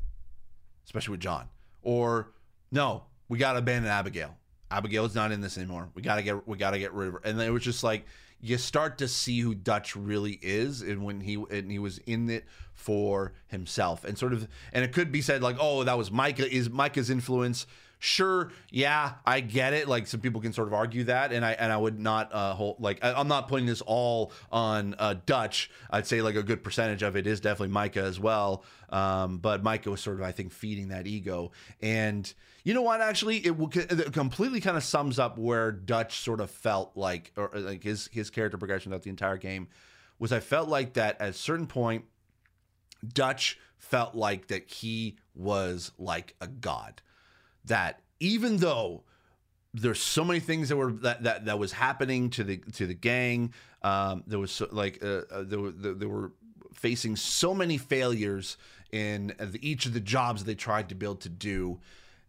especially with John. Or, no, we gotta abandon Abigail. Abigail's not in this anymore. We gotta get rid of her. And then it was just like, you start to see who Dutch really is, and when he was in it for himself, and sort of, and it could be said, like, oh, that was Micah's influence. Sure, yeah, I get it. Like, some people can sort of argue that, and I would not hold, like, I'm not putting this all on Dutch. I'd say, like, a good percentage of it is definitely Micah as well. But Micah was sort of, I think, feeding that ego. And you know what? Actually, it completely kind of sums up where Dutch sort of felt like, or like his character progression throughout the entire game was. I felt like that at a certain point, Dutch felt like that he was like a god. That even though there's so many things that were that was happening to the gang, there was so, like they were facing so many failures in each of the jobs they tried to build to do.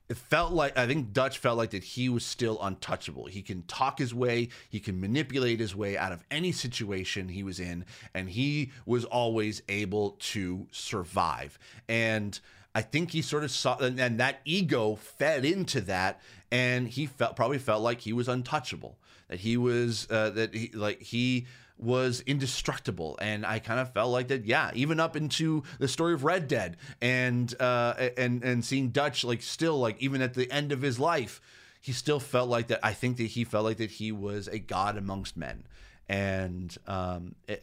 It felt like, I think Dutch felt like that he was still untouchable. He can talk his way, he can manipulate his way out of any situation he was in, and he was always able to survive. And I think he sort of saw, and that ego fed into that, and he felt, probably felt like he was untouchable, that he was he was indestructible. And I kind of felt like that, yeah, even up into the story of Red Dead, and seeing Dutch, like, still, like, even at the end of his life, he still felt like that. I think that he felt like that he was a god amongst men. And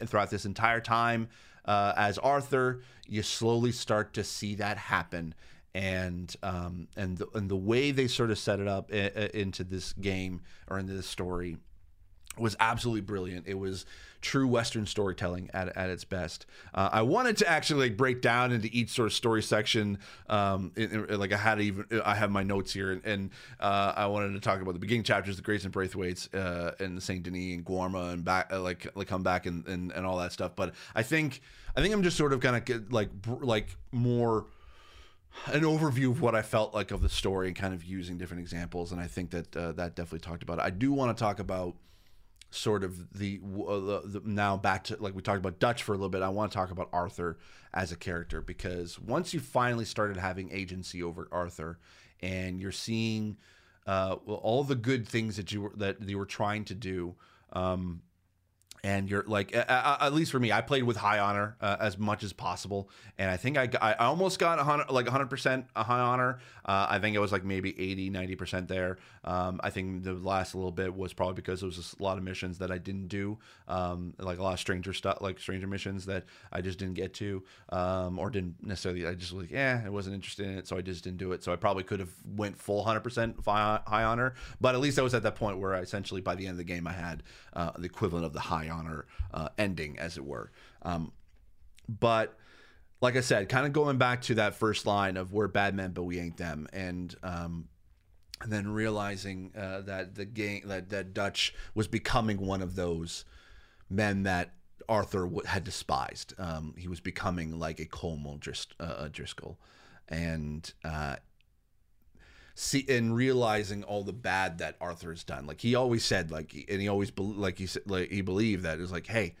throughout this entire time, as Arthur, you slowly start to see that happen. And the way they sort of set it up into this game, or into this story, was absolutely brilliant. It was true Western storytelling at its best. I wanted to actually, like, break down into each sort of story section. Like, I had I have my notes here, and I wanted to talk about the beginning chapters, the Grays and Braithwaites, and the Saint Denis and Guarma, and back, like come back and all that stuff. But I think I'm just sort of kind of like more an overview of what I felt like of the story, and kind of using different examples. And I think that that definitely talked about it. I do want to talk about sort of the now back to, like, we talked about Dutch for a little bit. I want to talk about Arthur as a character, because once you finally started having agency over Arthur, and you're seeing all the good things that you were trying to do, and you're like, at least for me, I played with high honor as much as possible, and I think I almost got 100% high honor. I think it was like maybe 80-90% there. I think the last little bit was probably because there was just a lot of missions that I didn't do, like a lot of stranger stuff, like stranger missions that I just didn't get to, or didn't necessarily. I just was like, I wasn't interested in it, so I just didn't do it. So I probably could have went full 100% high honor, but at least I was at that point where I essentially, by the end of the game, I had the equivalent of the high honor ending, as it were. But like I said, kind of going back to that first line of "we're bad men, but we ain't them," and then realizing that the game, that Dutch was becoming one of those men that Arthur had despised. He was becoming like a Colm O'Driscoll, and realizing all the bad that Arthur has done. Like, he always said, he believed that. It was like, hey,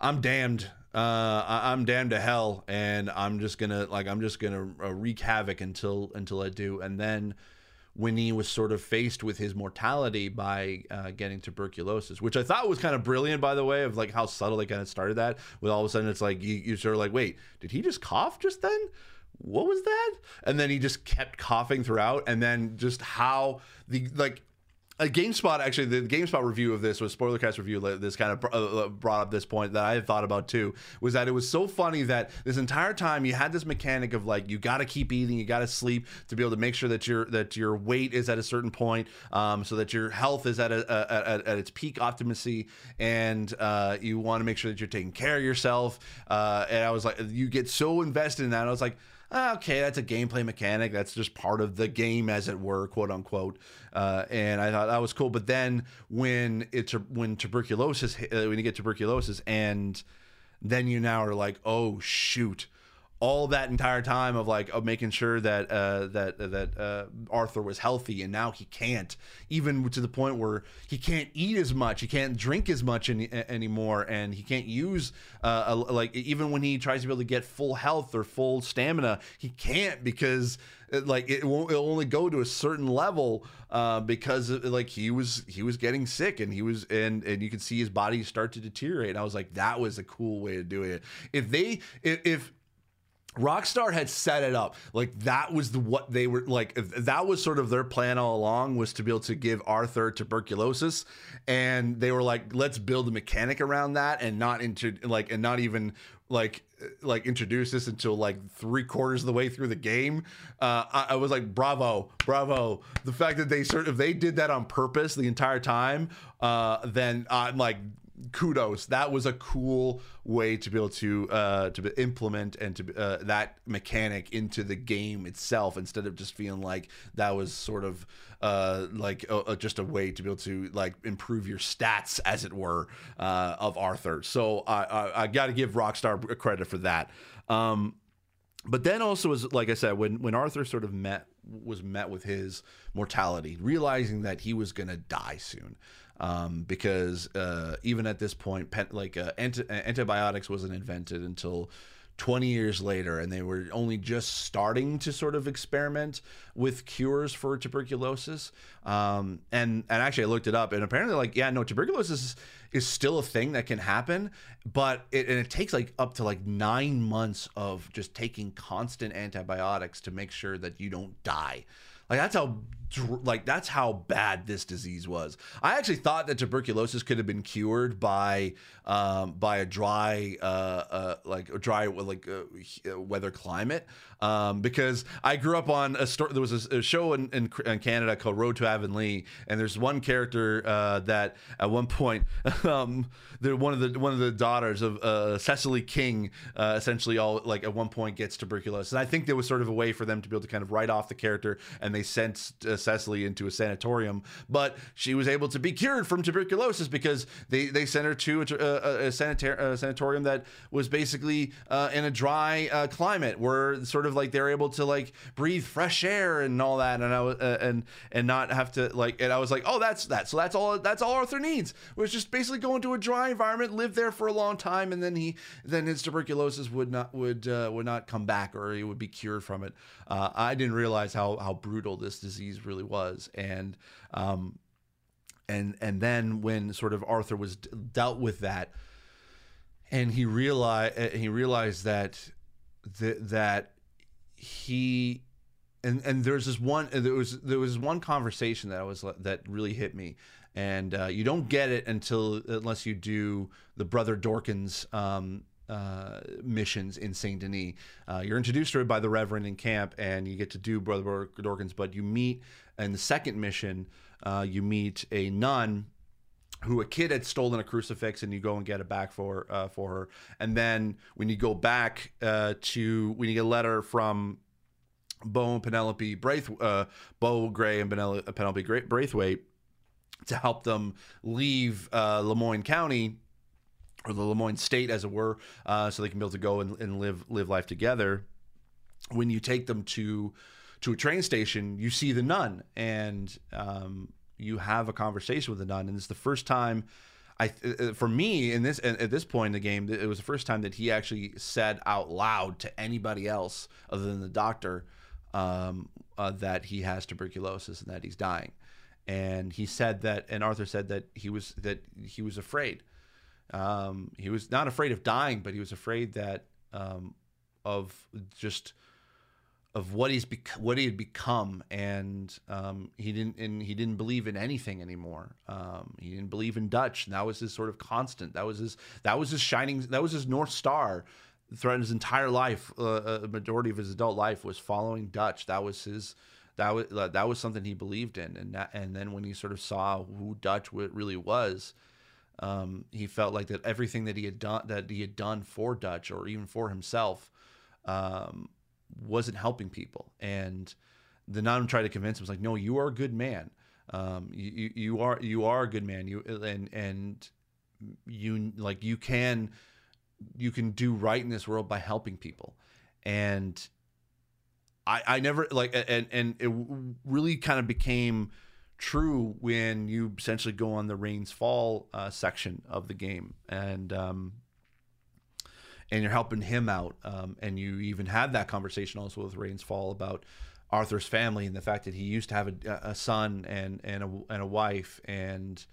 I'm damned. I'm damned to hell, and I'm just gonna wreak havoc until I do. And then when he was sort of faced with his mortality by getting tuberculosis, which I thought was kind of brilliant, by the way, of like how subtle they kind of started that. With all of a sudden, it's like you sort of like, wait, did he just cough just then? What was that? And then he just kept coughing throughout. And then just how the GameSpot review of this was Spoilercast review. This kind of brought up this point that I had thought about too, was that it was so funny that this entire time you had this mechanic of like, you got to keep eating, you got to sleep to be able to make sure that your weight is at a certain point, so that your health is at its peak optimacy, and you want to make sure that you're taking care of yourself. And I was like, you get so invested in that. I was like, okay, that's a gameplay mechanic. That's just part of the game, as it were, quote unquote. And I thought that was cool. But then when you get tuberculosis, and then you now are like, oh shoot, all that entire time of like, of making sure that Arthur was healthy, and now he can't, even to the point where he can't eat as much, he can't drink as much anymore, and he can't use even when he tries to be able to get full health or full stamina, he can't, because it'll only go to a certain level, because like he was getting sick, and you could see his body start to deteriorate. And I was like, that was a cool way to do it. If Rockstar had set it up like that, was what they were like, that was sort of their plan all along, was to be able to give Arthur tuberculosis, and they were like, let's build a mechanic around that, and not even introduce this until like 3/4 of the way through the game. I was like, bravo. The fact that if they did that on purpose the entire time, then I'm like, kudos. That was a cool way to be able to implement and that mechanic into the game itself, instead of just feeling like that was sort of just a way to be able to like improve your stats, as it were, of Arthur. So I got to give Rockstar credit for that. But then also, as like I said, when Arthur sort of was met with his mortality, realizing that he was gonna die soon. Because even at this point, antibiotics wasn't invented until 20 years later, and they were only just starting to sort of experiment with cures for tuberculosis. And actually I looked it up, and apparently, like, yeah, no, tuberculosis is still a thing that can happen, but it takes like up to like 9 months of just taking constant antibiotics to make sure that you don't die. Like, that's how bad this disease was. I actually thought that tuberculosis could have been cured by a dry weather climate, because I grew up on there was a show in Canada called Road to Avonlea, and there's one character that at one point one of the daughters of Cecily King essentially at one point gets tuberculosis, and I think there was sort of a way for them to be able to kind of write off the character, and they sent Cecily into a sanatorium, but she was able to be cured from tuberculosis because they sent her to a sanatorium that was basically in a dry climate, where sort of like they're able to like breathe fresh air and all that, and I not have to like, and I was like, oh, that's that. So that's all Arthur needs, was just basically go into a dry environment, live there for a long time, and then his tuberculosis would not come back, or he would be cured from it. I didn't realize how brutal this disease really was, and then when sort of Arthur was dealt with that, and he realized that there was one conversation that really hit me, and you don't get it unless you do the Brother Dorkin's missions in Saint Denis. You're introduced to it by the Reverend in camp, and you get to do Brother Dorkin's, but you meet in the second mission, you meet a nun who a kid had stolen a crucifix, and you go and get it back for her. And then when you go back when you get a letter from Beau Gray and Penelope Braithwaite to help them leave Lemoyne County, or the Lemoyne State, as it were, so they can be able to go and live life together. When you take them to a train station, you see the nun, and you have a conversation with the nun. And it's the first time, for me, at this point in the game, it was the first time that he actually said out loud to anybody else other than the doctor that he has tuberculosis and that he's dying. And he said that, and Arthur said that he was afraid. He was not afraid of dying, but he was afraid that of what he had become, and he didn't believe in anything anymore. He didn't believe in Dutch, and that was his sort of constant. That was his North Star throughout his entire life. A majority of his adult life was following Dutch. That was something he believed in, and then when he sort of saw who Dutch really was. He felt like that everything that he had done for Dutch, or even for himself, wasn't helping people. And the nun tried to convince him, was like, "No, you are a good man. You are a good man. You can do right in this world by helping people." And I never like, and it really kind of became true when you essentially go on the Rains Fall section of the game, and you're helping him out, and you even had that conversation also with Rains Fall about Arthur's family and the fact that he used to have a son and a wife, and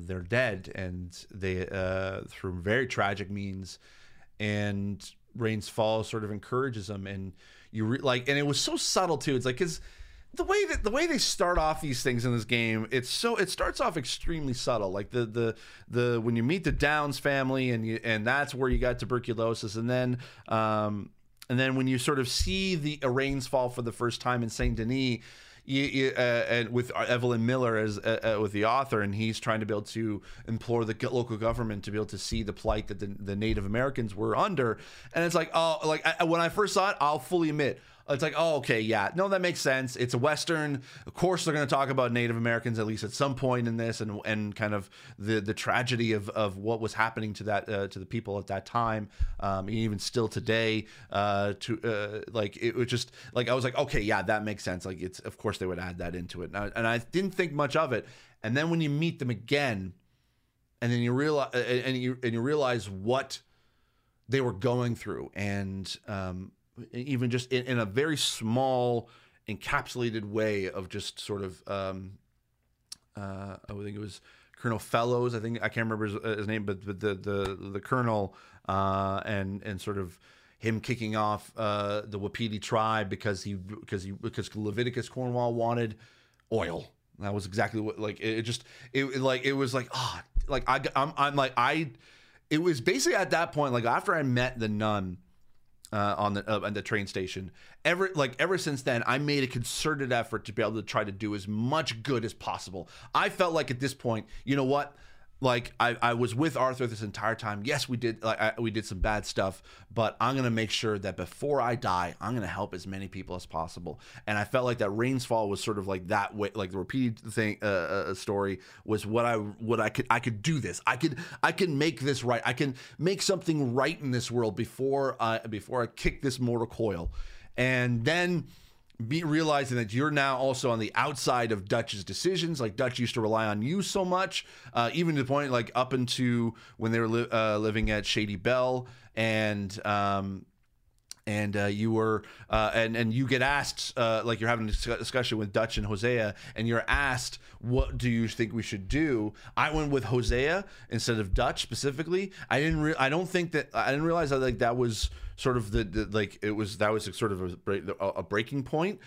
they're dead, and they through very tragic means, and Rains Fall sort of encourages him, and and it was so subtle too. It's like, because the way they start off these things in this game, it starts off extremely subtle. Like the when you meet the Downs family, and that's where you got tuberculosis, and then when you sort of see the Rains Fall for the first time in Saint Denis, and with Evelyn Miller as with the author, and he's trying to be able to implore the local government to be able to see the plight that the Native Americans were under, and it's like, oh, like when I first saw it, I'll fully admit. It's like, oh, okay, yeah, no, that makes sense. It's a Western. Of course, they're going to talk about Native Americans at least at some point in this, and kind of the tragedy of what was happening to that to the people at that time, even still today. It was just like, I was like, okay, yeah, that makes sense. Like, it's of course they would add that into it, and I didn't think much of it. And then when you meet them again, and then you realize what they were going through. And even just in a very small, encapsulated way of just sort of, I think it was Colonel Fellows, I think, I can't remember his name, but the colonel and sort of him kicking off the Wapiti tribe because Leviticus Cornwall wanted oil. And that was exactly what, like, it was basically at that point, like, after I met the nun on the train station, ever since then, I made a concerted effort to be able to try to do as much good as possible. I felt like at this point, you know what? Like, I was with Arthur this entire time. Yes, we did some bad stuff, but I'm gonna make sure that before I die, I'm gonna help as many people as possible. And I felt like that Rains Fall was sort of like that way, like the repeated thing story was what I could do this. I can make this right. I can make something right in this world before I kick this mortal coil, and then. Realizing that you're now also on the outside of Dutch's decisions, like Dutch used to rely on you so much, even to the point like up into when they were living at Shady Bell, and you were and you get asked like you're having a discussion with Dutch and Hosea, and you're asked, what do you think we should do? I went with Hosea instead of Dutch specifically. I didn't realize that like that was sort of a breaking point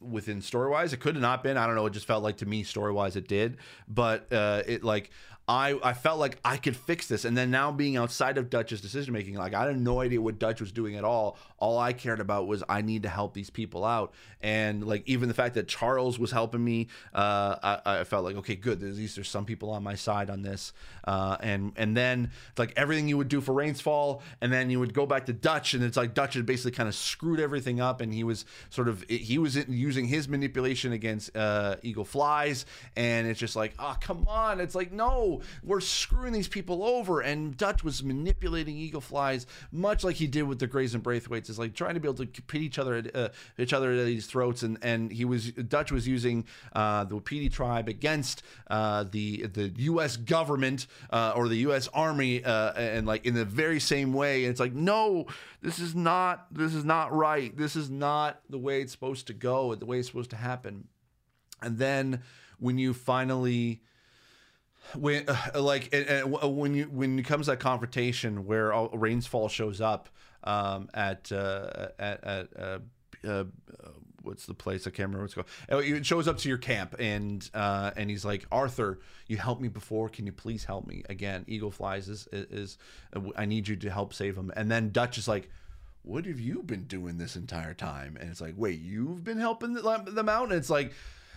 within story-wise. It could have not been, I don't know, it just felt like to me story-wise it did, but it like I felt like I could fix this. And then now being outside of Dutch's decision making, like I had no idea what Dutch was doing at all. All I cared about was I need to help these people out. And like even the fact that Charles was helping me, I felt like, okay, good, at least there's some people on my side on this. And then like everything you would do for Rains Fall, and then you would go back to Dutch, and it's like Dutch had basically kind of screwed everything up, and he was using his manipulation against Eagle Flies, and it's just like, oh, come on, it's like, no, we're screwing these people over. And Dutch was manipulating Eagle Flies much like he did with the Grays and Braithwaites, is like trying to be able to pit each other at these throats, and Dutch was using the Wapiti tribe against the U.S. government or the U.S. Army, and like in the very same way. And it's like, no, this is not right, this is not the way it's supposed to go, the way it's supposed to happen. And then when you finally when it comes to that confrontation where Rains Fall shows up at what's the place? I can't remember what's called. It shows up to your camp, and he's like, Arthur, you helped me before. Can you please help me again? Eagle Flies is I need you to help save him. And then Dutch is like, what have you been doing this entire time? And it's like, wait, you've been helping them out? And it's like.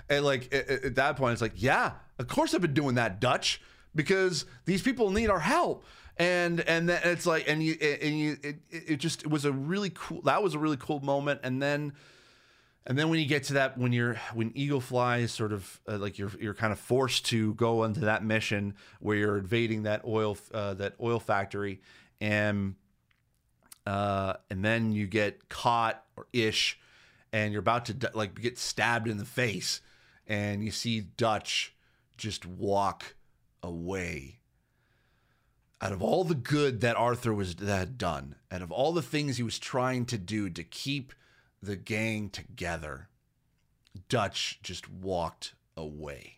And like at that point, it's like, yeah, of course I've been doing that, Dutch, because these people need our help. And then it's like, it was a really cool, that was a really cool moment. And then when you get to that, when Eagle Flies sort of like you're kind of forced to go into that mission where you're invading that oil factory, and then you get caught or ish, and you're about to like get stabbed in the face. And you see Dutch just walk away. Out of all the good that Arthur had done, out of all the things he was trying to do to keep the gang together, Dutch just walked away.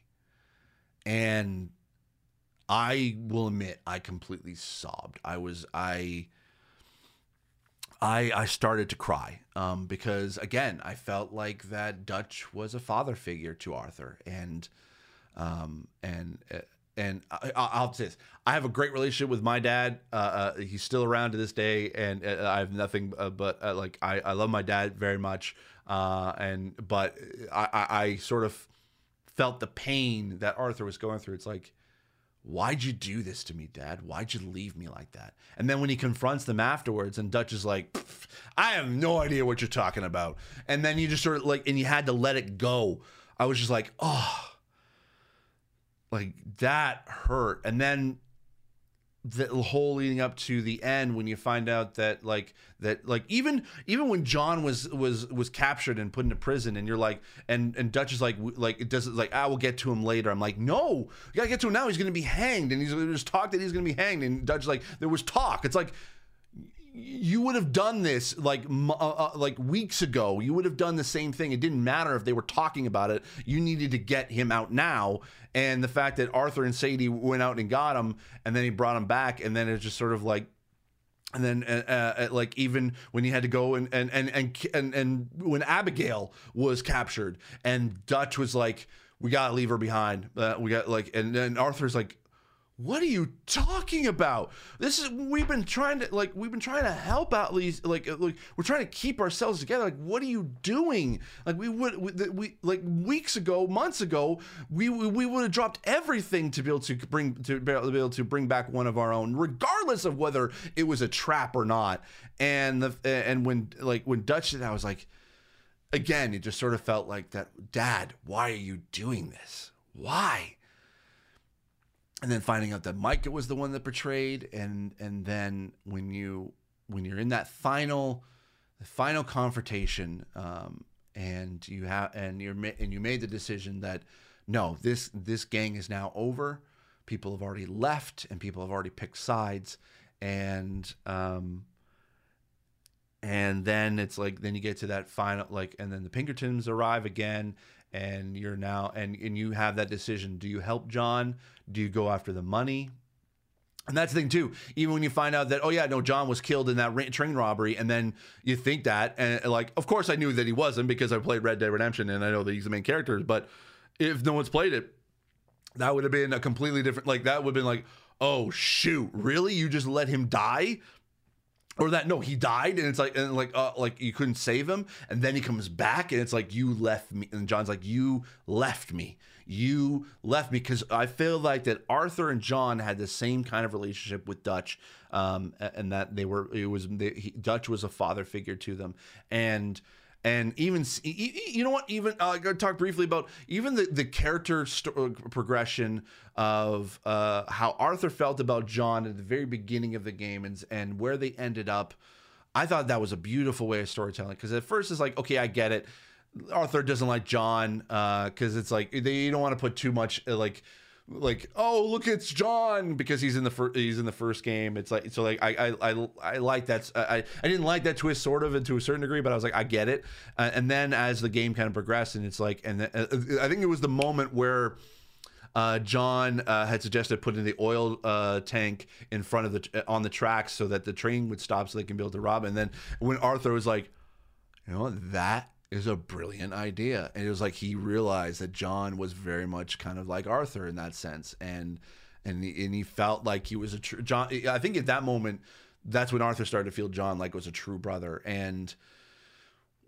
And I will admit, I completely sobbed. I started to cry because, again, I felt like that Dutch was a father figure to Arthur, and I'll say this: I have a great relationship with my dad. He's still around to this day, and I have nothing but like I love my dad very much, but I sort of felt the pain that Arthur was going through. It's like, why'd you do this to me, Dad? Why'd you leave me like that? And then when he confronts them afterwards, and Dutch is like, I have no idea what you're talking about. And then you just sort of like, and you had to let it go. I was just like, oh, like that hurt. And then the whole leading up to the end, when you find out that even when John was captured and put into prison, and you're like, and Dutch is like it doesn't like, I will get to him later. I'm like, no, you gotta get to him now. He's gonna be hanged, and there's talk that he's gonna be hanged. And Dutch is like, there was talk. It's like, you would have done this like weeks ago. You would have done the same thing. It didn't matter if they were talking about it. You needed to get him out now. And the fact that Arthur and Sadie went out and got him, and then he brought him back, and then it's just sort of like, and then like even when he had to go and when Abigail was captured, and Dutch was like, we gotta leave her behind. We got like, and then Arthur's like, what are you talking about? This is, we've been trying to help out these, like we're trying to keep ourselves together. Like, what are you doing? Like, we weeks ago, months ago, we would have dropped everything to be able to bring back one of our own, regardless of whether it was a trap or not. And when Dutch did that, I was like, again, it just sort of felt like that, Dad, why are you doing this? Why? And then finding out that Micah was the one that betrayed, and then when you're in that final confrontation, and you made the decision that no, this gang is now over. People have already left, and people have already picked sides, and then it's like then you get to that final and then the Pinkertons arrive again. And you're now, and you have that decision. Do you help John? Do you go after the money? And that's the thing too. Even when you find out that, oh yeah, no, John was killed in that train robbery, and then you think that, and like, of course I knew that he wasn't because I played Red Dead Redemption and I know that he's the main character. But if no one's played it, that would have been a completely different. Like that would have been like, oh shoot, really? You just let him die? Or that no, he died, and it's like like you couldn't save him, and then he comes back, and it's like you left me, and John's like you left me, because I feel like that Arthur and John had the same kind of relationship with Dutch, and that Dutch was a father figure to them, and even you know what, even I gotta talk briefly about even the character progression of how Arthur felt about John at the very beginning of the game and where they ended up. I thought that was a beautiful way of storytelling, because at first it's like, okay, I get it, Arthur doesn't like John, because it's like you don't want to put too much like oh look, it's John because he's in the first game. It's like, so like I like that. I didn't like that twist sort of to a certain degree, but I was like, I get it. And then as the game kind of progressed, and it's like, and then, I think it was the moment where John had suggested putting the oil tank in front of on the tracks so that the train would stop so they can be able to rob. And then when Arthur was like, you know, that is a brilliant idea, and it was like he realized that John was very much kind of like Arthur in that sense, and he felt like he was a true John. I think at that moment, that's when Arthur started to feel John like was a true brother, and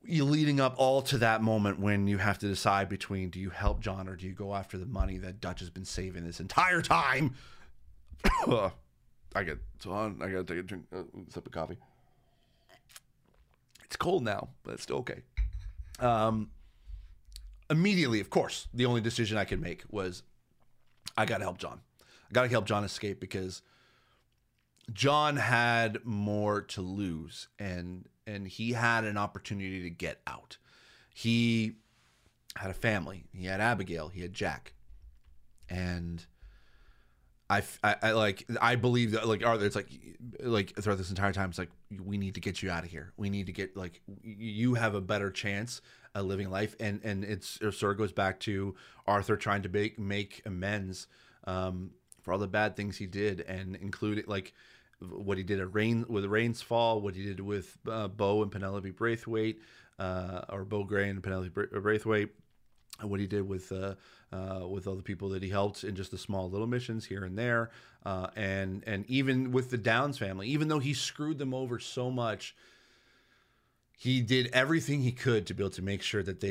you leading up all to that moment when you have to decide between, do you help John or do you go after the money that Dutch has been saving this entire time? I gotta take a sip of coffee. It's cold now, but it's still okay. Immediately, of course, the only decision I could make was I gotta help John. I gotta help John escape, because John had more to lose, and he had an opportunity to get out. He had a family. He had Abigail. He had Jack. And I believe that, like, Arthur, it's like throughout this entire time, it's like, we need to get you out of here. We need to get, like, you have a better chance of living life. And it sort of goes back to Arthur trying to make amends for all the bad things he did, and including, like, what he did with Rains Fall, what he did with Beau and Penelope Braithwaite, or Beau Gray and Penelope Braithwaite, what he did with all the people that he helped in just the small little missions here and there, and even with the Downs family, even though he screwed them over so much, he did everything he could to be able to make sure that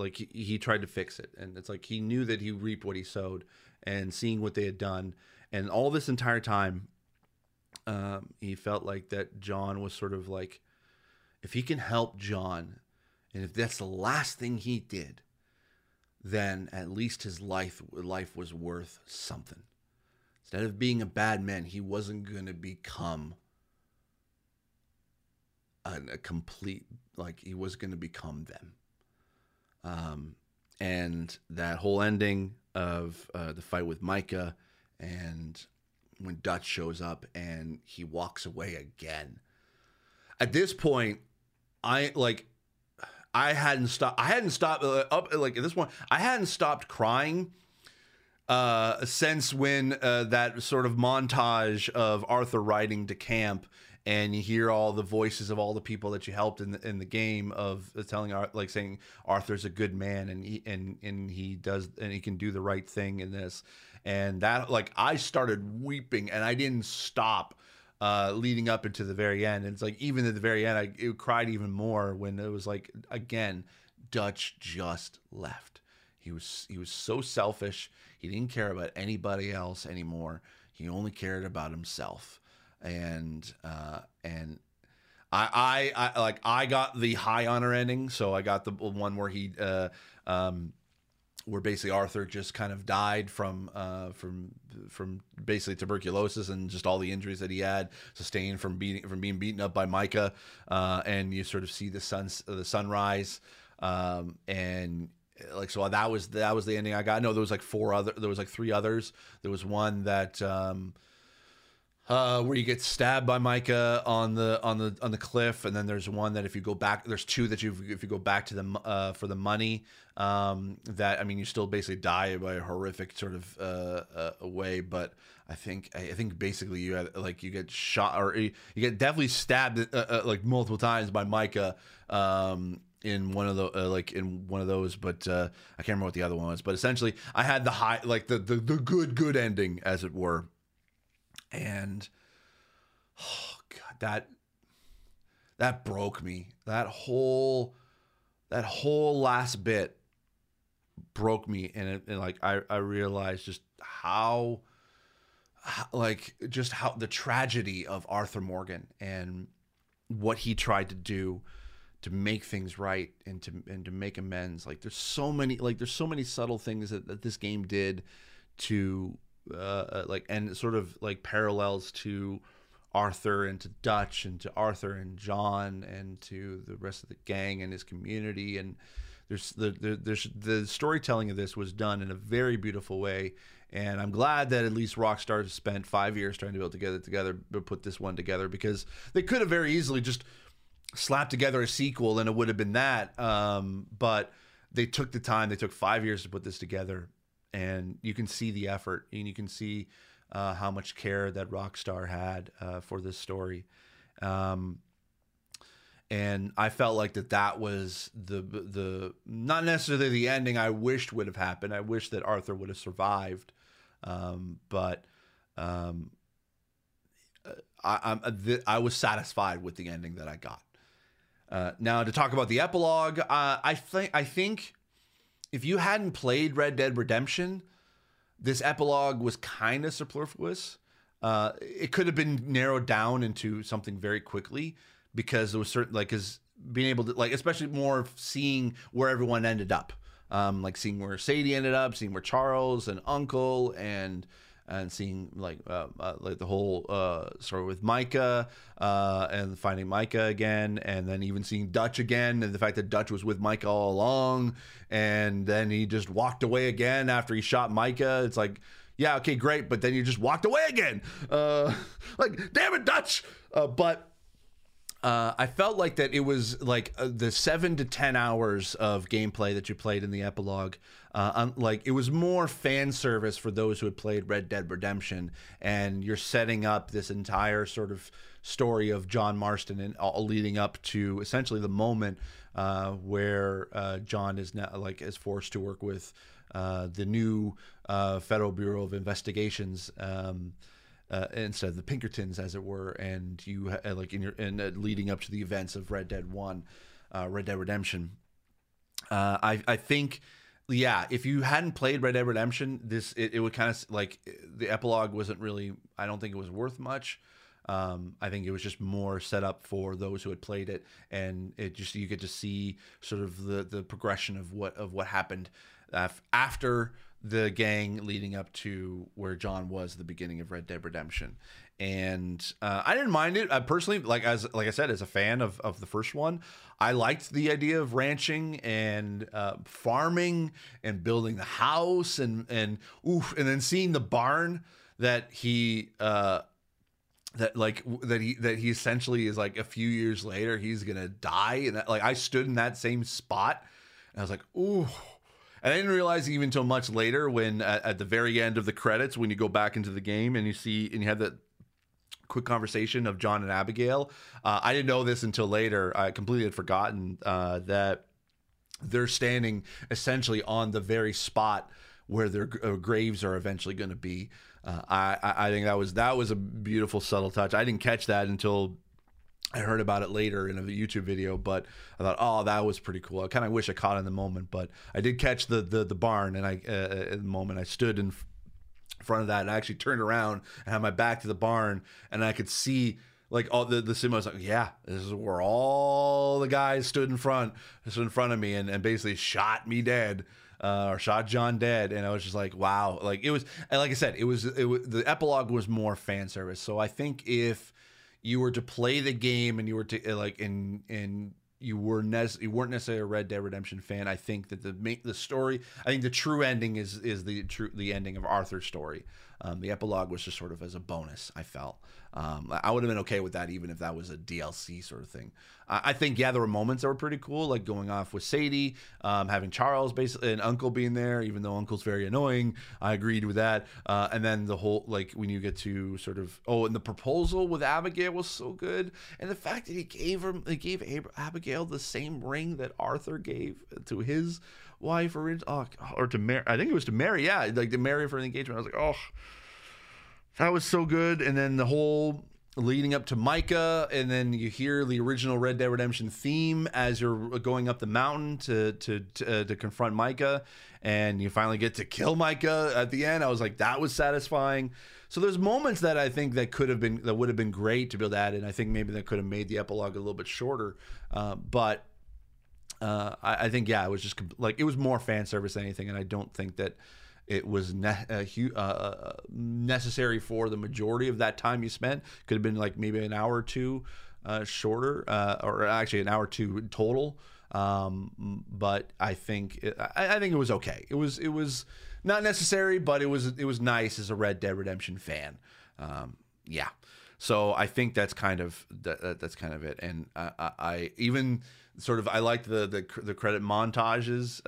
he tried to fix it, and it's like he knew that he reaped what he sowed, and seeing what they had done, and all this entire time, he felt like that John was sort of like, if he can help John, and if that's the last thing he did, then at least his life was worth something. Instead of being a bad man, he wasn't going to become a complete, like, he was going to become them. And that whole ending of the fight with Micah And when Dutch shows up and he walks away again. At this point, I hadn't stopped crying since when that sort of montage of Arthur riding to camp, and you hear all the voices of all the people that you helped in the game of telling, like, saying Arthur's a good man and he can do the right thing in this, and that, like, I started weeping and I didn't stop leading up into the very end. And it's like, even at the very end, I cried even more when it was like, again, Dutch just left. He was so selfish. He didn't care about anybody else anymore. He only cared about himself. And I got the high honor ending. So I got the one where he, where basically Arthur just kind of died from basically tuberculosis and just all the injuries that he had sustained from being beaten up by Micah, and you sort of see the sunrise, and like, so that was the ending I got. No, there was like three others. There was one that where you get stabbed by Micah on the cliff, and then there's one that if you go back, there's two that if you go back to them for the money, that, I mean, you still basically die by a horrific sort of way, but I think basically you had, like, you get shot, or you get definitely stabbed like multiple times by Micah in one of those, but I can't remember what the other one was. But essentially, I had the high, like the good ending, as it were. And oh god, that broke me. That whole last bit broke me, and I realized just how the tragedy of Arthur Morgan and what he tried to do to make things right and to make amends. Like, there's so many subtle things that this game did to. And sort of like parallels to Arthur and to Dutch and to Arthur and John and to the rest of the gang and his community. And the storytelling of this was done in a very beautiful way, and I'm glad that at least Rockstar spent 5 years trying to build together, but put this one together, because they could have very easily just slapped together a sequel and it would have been that, but they took the time. They took 5 years to put this together. And you can see the effort, and you can see how much care that Rockstar had for this story. And I felt like that was the not necessarily the ending I wished would have happened. I wish that Arthur would have survived, but I was satisfied with the ending that I got. Now, to talk about the epilogue, I think. If you hadn't played Red Dead Redemption, this epilogue was kind of superfluous. It could have been narrowed down into something very quickly, because there was certain, like, because being able to, like, especially more of seeing where everyone ended up, like seeing where Sadie ended up, seeing where Charles and Uncle and seeing like the whole story with Micah, and finding Micah again, and then even seeing Dutch again, and the fact that Dutch was with Micah all along, and then he just walked away again after he shot Micah. It's like, yeah, okay, great, but then you just walked away again. Like, damn it, Dutch! But I felt like that it was like the 7 to 10 hours of gameplay that you played in the epilogue. Like, it was more fan service for those who had played Red Dead Redemption, and you're setting up this entire sort of story of John Marston and all leading up to essentially the moment where John is now, like, is forced to work with the new Federal Bureau of Investigations. Instead of the Pinkertons, as it were, and you like in your and leading up to the events of Red Dead 1, Red Dead Redemption. I think, yeah, if you hadn't played Red Dead Redemption, it would kind of, like, the epilogue wasn't really. I don't think it was worth much. I think it was just more set up for those who had played it, and it just, you get to see sort of the progression of what happened after the gang leading up to where John was at the beginning of Red Dead Redemption. And I didn't mind it. I personally, like I said, as a fan of the first one, I liked the idea of ranching and farming and building the house and then seeing the barn that he that he essentially is like a few years later he's gonna die, and that, like, I stood in that same spot and I was like, ooh. And I didn't realize it even until much later when at the very end of the credits, when you go back into the game and you see, and you have that quick conversation of John and Abigail. I didn't know this until later. I completely had forgotten that they're standing essentially on the very spot where their graves are eventually going to be. I think that was a beautiful, subtle touch. I didn't catch that until I heard about it later in a YouTube video, but I thought, oh, that was pretty cool. I kind of wish I caught it in the moment, but I did catch the barn, and I at the moment I stood in front of that, and I actually turned around and had my back to the barn, and I could see like all the cinema. I was like, yeah, this is where all the guys stood in front of me, and basically shot me dead. Or shot John dead, and I was just like, wow. Like, it was, and like I said, it was the epilogue was more fan service. So I think if you were to play the game and you were to like, and you weren't necessarily a Red Dead Redemption fan, I think that the story, I think the true ending is the ending of Arthur's story. The epilogue was just sort of as a bonus, I felt. I would have been okay with that even if that was a DLC sort of thing. I think, yeah, there were moments that were pretty cool, like going off with Sadie, having Charles basically and Uncle being there, even though Uncle's very annoying. I agreed with that. And then the whole, like, when you get to sort of, oh, and the proposal with Abigail was so good. And the fact that he gave Abigail the same ring that Arthur gave to his wife or to marry. I think it was to marry, yeah, like to marry for an engagement. I was like, oh, that was so good. And then the whole leading up to Micah, and then you hear the original Red Dead Redemption theme as you're going up the mountain to confront Micah, and you finally get to kill Micah at the end. I was like, that was satisfying. So there's moments that I think that would have been great to be able to add in. I think maybe that could have made the epilogue a little bit shorter, but. I think, yeah, it was just like, it was more fan service than anything, and I don't think that it was necessary for the majority of that time you spent. Could have been like maybe an hour or two shorter, or actually an hour or two total. But I think it was okay. It was not necessary, but it was nice as a Red Dead Redemption fan. Yeah, so I think that's kind of it, and I even. Sort of, I liked the credit montages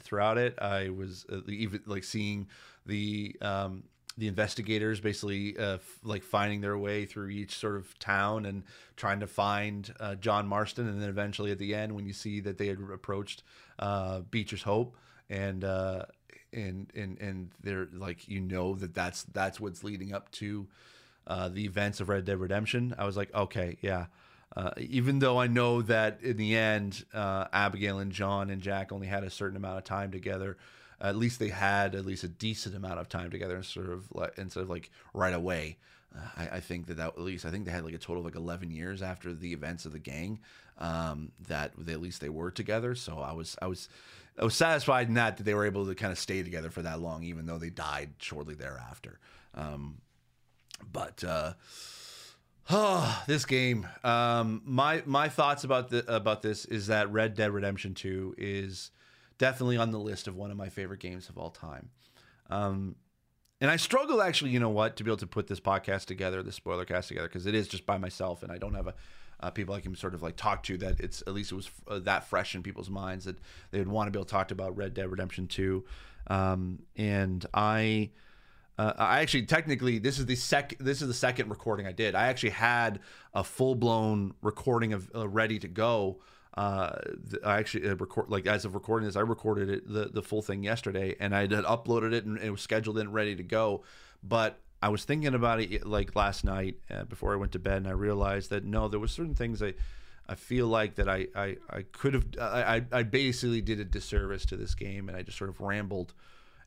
throughout it. I was even like seeing the investigators basically like finding their way through each sort of town and trying to find John Marston, and then eventually at the end when you see that they had approached Beecher's Hope, and they're like, you know, that's what's leading up to the events of Red Dead Redemption. I was like, okay, yeah. Even though I know that in the end, Abigail and John and Jack only had a certain amount of time together, at least they had at least a decent amount of time together, instead of like right away. I think that at least I think they had like a total of like 11 years after the events of the gang that they, at least they were together. So I was satisfied in that they were able to kind of stay together for that long, even though they died shortly thereafter. Oh, this game. My thoughts about this is that Red Dead Redemption 2 is definitely on the list of one of my favorite games of all time. And I struggle, actually, you know what, to be able to put this podcast together, the spoiler cast together, because it is just by myself, and I don't have people I can sort of like talk to that it's, at least it was that fresh in people's minds that they would want to be able to talk about Red Dead Redemption 2. And I actually, technically, this is the second recording I did. I actually had a full blown recording of ready to go. I actually record, like, as of recording this, I recorded it the full thing yesterday, and I had uploaded it, and it was scheduled and ready to go. But I was thinking about it like last night before I went to bed, and I realized that no, there were certain things I feel like that I could have, I basically did a disservice to this game, and I just sort of rambled.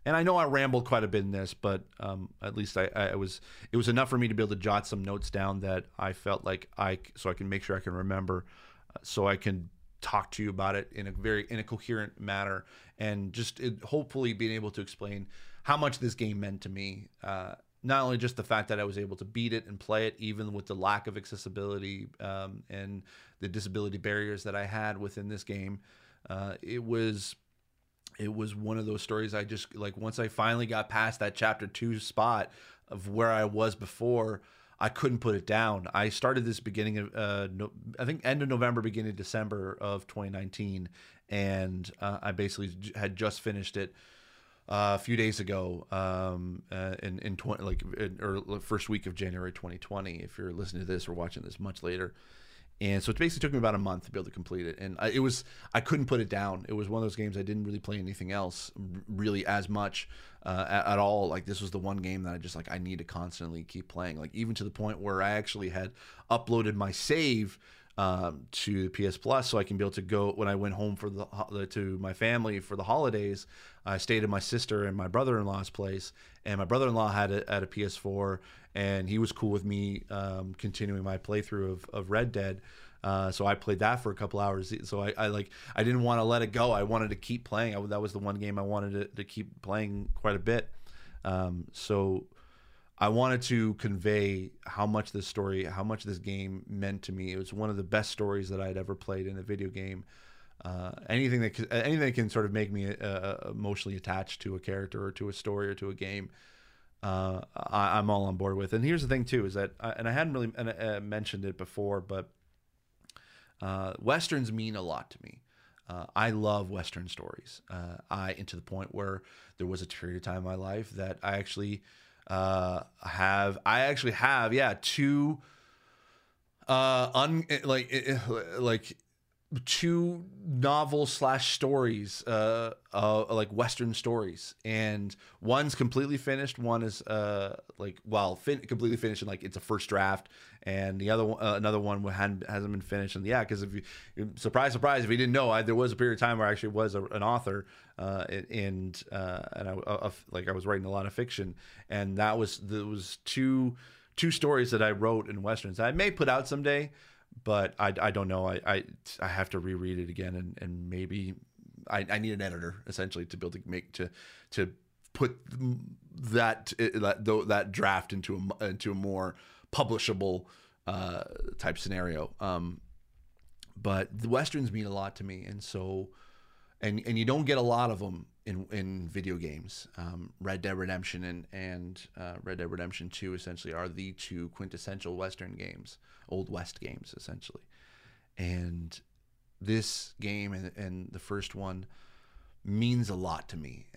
And I know I rambled quite a bit in this, but at least it was enough for me to be able to jot some notes down that I felt like so I can make sure I can remember, so I can talk to you about it in a coherent manner, and just hopefully being able to explain how much this game meant to me. Not only just the fact that I was able to beat it and play it, even with the lack of accessibility and the disability barriers that I had within this game, it was one of those stories I just, like, once I finally got past that chapter 2 spot, of where I was before, I couldn't put it down. I started this beginning of, I think, end of November, beginning of December of 2019, and I basically had just finished it a few days ago, in first week of January 2020. If you're listening to this or watching this much later. And so it basically took me about a month to be able to complete it, and I couldn't put it down. It was one of those games I didn't really play anything else really as much at all. Like, this was the one game that I just I need to constantly keep playing. Like, even to the point where I actually had uploaded my save to PS Plus so I can be able to go when I went home for to my family for the holidays. I stayed at my sister and my brother-in-law's place, and my brother-in-law had a PS4, and he was cool with me continuing my playthrough of Red Dead. So I played that for a couple hours. So I didn't want to let it go. I wanted to keep playing. That was the one game I wanted to keep playing quite a bit. So I wanted to convey how much this game meant to me. It was one of the best stories that I'd ever played in a video game. Anything that can sort of make me emotionally attached to a character or to a story or to a game, I'm all on board with. And here's the thing too, is that, I hadn't really mentioned it before, but Westerns mean a lot to me. I love Western stories. To the point where there was a period of time in my life that I actually... have yeah, two novel/stories, like Western stories, and one's completely finished. One is completely finished, and like it's a first draft, and the other one, another one hasn't been finished. And yeah, because if you, surprise, surprise, if you didn't know, there was a period of time where I actually was an author, I was writing a lot of fiction, and that was two stories that I wrote in Westerns that I may put out someday. But I don't know. I have to reread it again, and maybe I need an editor essentially to be able to put that draft into a more publishable type scenario. But the Westerns mean a lot to me, and so and you don't get a lot of them in video games. Red Dead Redemption and Red Dead Redemption 2 essentially are the two quintessential Western games, Old West games essentially. And this game and the first one means a lot to me.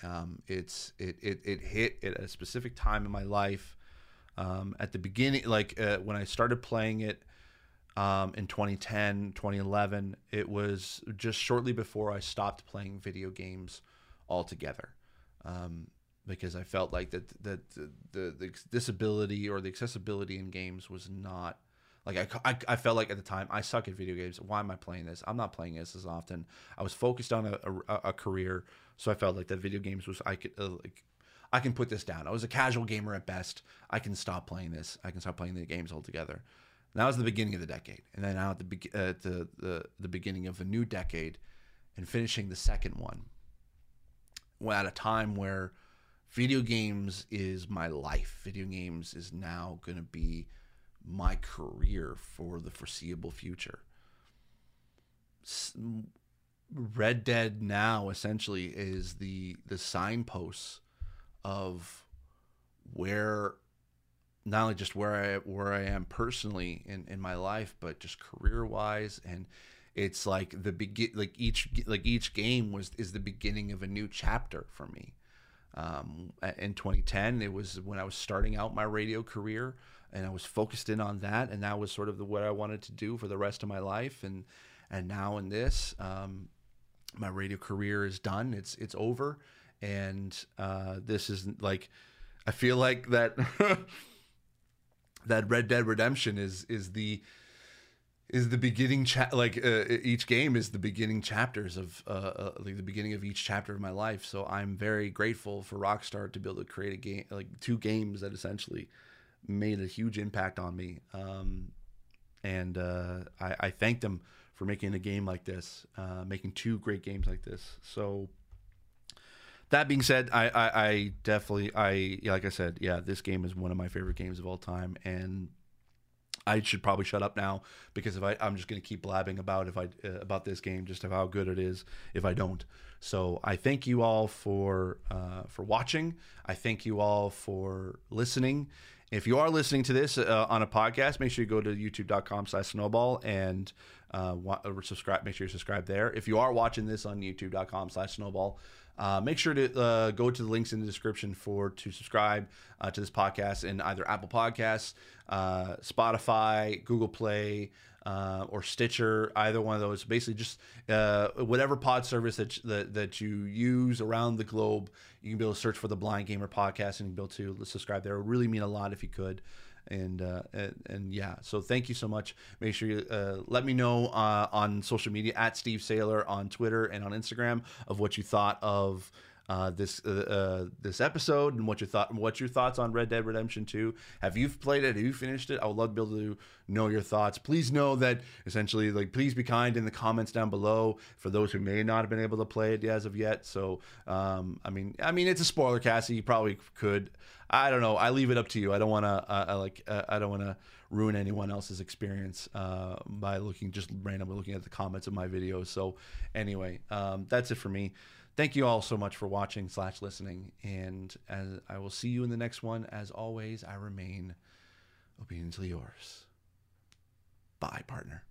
It hit at a specific time in my life. At the beginning, when I started playing it, in 2010, 2011, it was just shortly before I stopped playing video games altogether, because I felt like that the disability or the accessibility in games was not I felt like at the time I suck at video games. Why am I playing this? I'm not playing this as often. I was focused on a career, so I felt like that video games was I can put this down. I was a casual gamer at best. I can stop playing this. I can stop playing the games altogether. And that was the beginning of the decade, and then now at the beginning of a new decade, and finishing the second one. At a time where video games is my life. Video games is now going to be my career for the foreseeable future. Red Dead now essentially is the signposts of where, not only just where I am personally in my life, but just career-wise. And it's like each game is the beginning of a new chapter for me. In 2010, it was when I was starting out my radio career, and I was focused in on that, and that was sort of what I wanted to do for the rest of my life. And now in this, my radio career is done. It's over, and this is like, I feel like that that Red Dead Redemption is the beginning each game is the beginning chapters of the beginning of each chapter of my life. So I'm very grateful for Rockstar to be able to create a game, two games that essentially made a huge impact on me. I thank them for making a game like this, making two great games like this. So that being said, I definitely, like I said, yeah, this game is one of my favorite games of all time. And I should probably shut up now, because if I'm just going to keep blabbing about this game, just how good it is, if I don't. So I thank you all for watching. I thank you all for listening. If you are listening to this on a podcast, make sure you go to youtube.com/snowball and subscribe. Make sure you subscribe there. If you are watching this on youtube.com/snowball, make sure to go to the links in the description to subscribe to this podcast in either Apple Podcasts, Spotify, Google Play, or Stitcher, either one of those. Basically, just whatever pod service that you use around the globe, you can be able to search for the Blind Gamer Podcast and you can be able to subscribe there. It would really mean a lot if you could. And yeah, so thank you so much. Make sure you let me know on social media at Steve Saylor on Twitter and on Instagram of what you thought of this episode and what your thoughts on Red Dead Redemption 2. Have you played it? Have you finished it? I would love to be able to know your thoughts. Please know that essentially, like, please be kind in the comments down below for those who may not have been able to play it as of yet. So I mean it's a spoiler cast, so you probably could. I don't know. I leave it up to you. I don't want to I don't want to ruin anyone else's experience by just randomly looking at the comments of my videos. So anyway, that's it for me. Thank you all so much for watching / listening, and as I will see you in the next one. As always, I remain obediently yours. Bye, partner.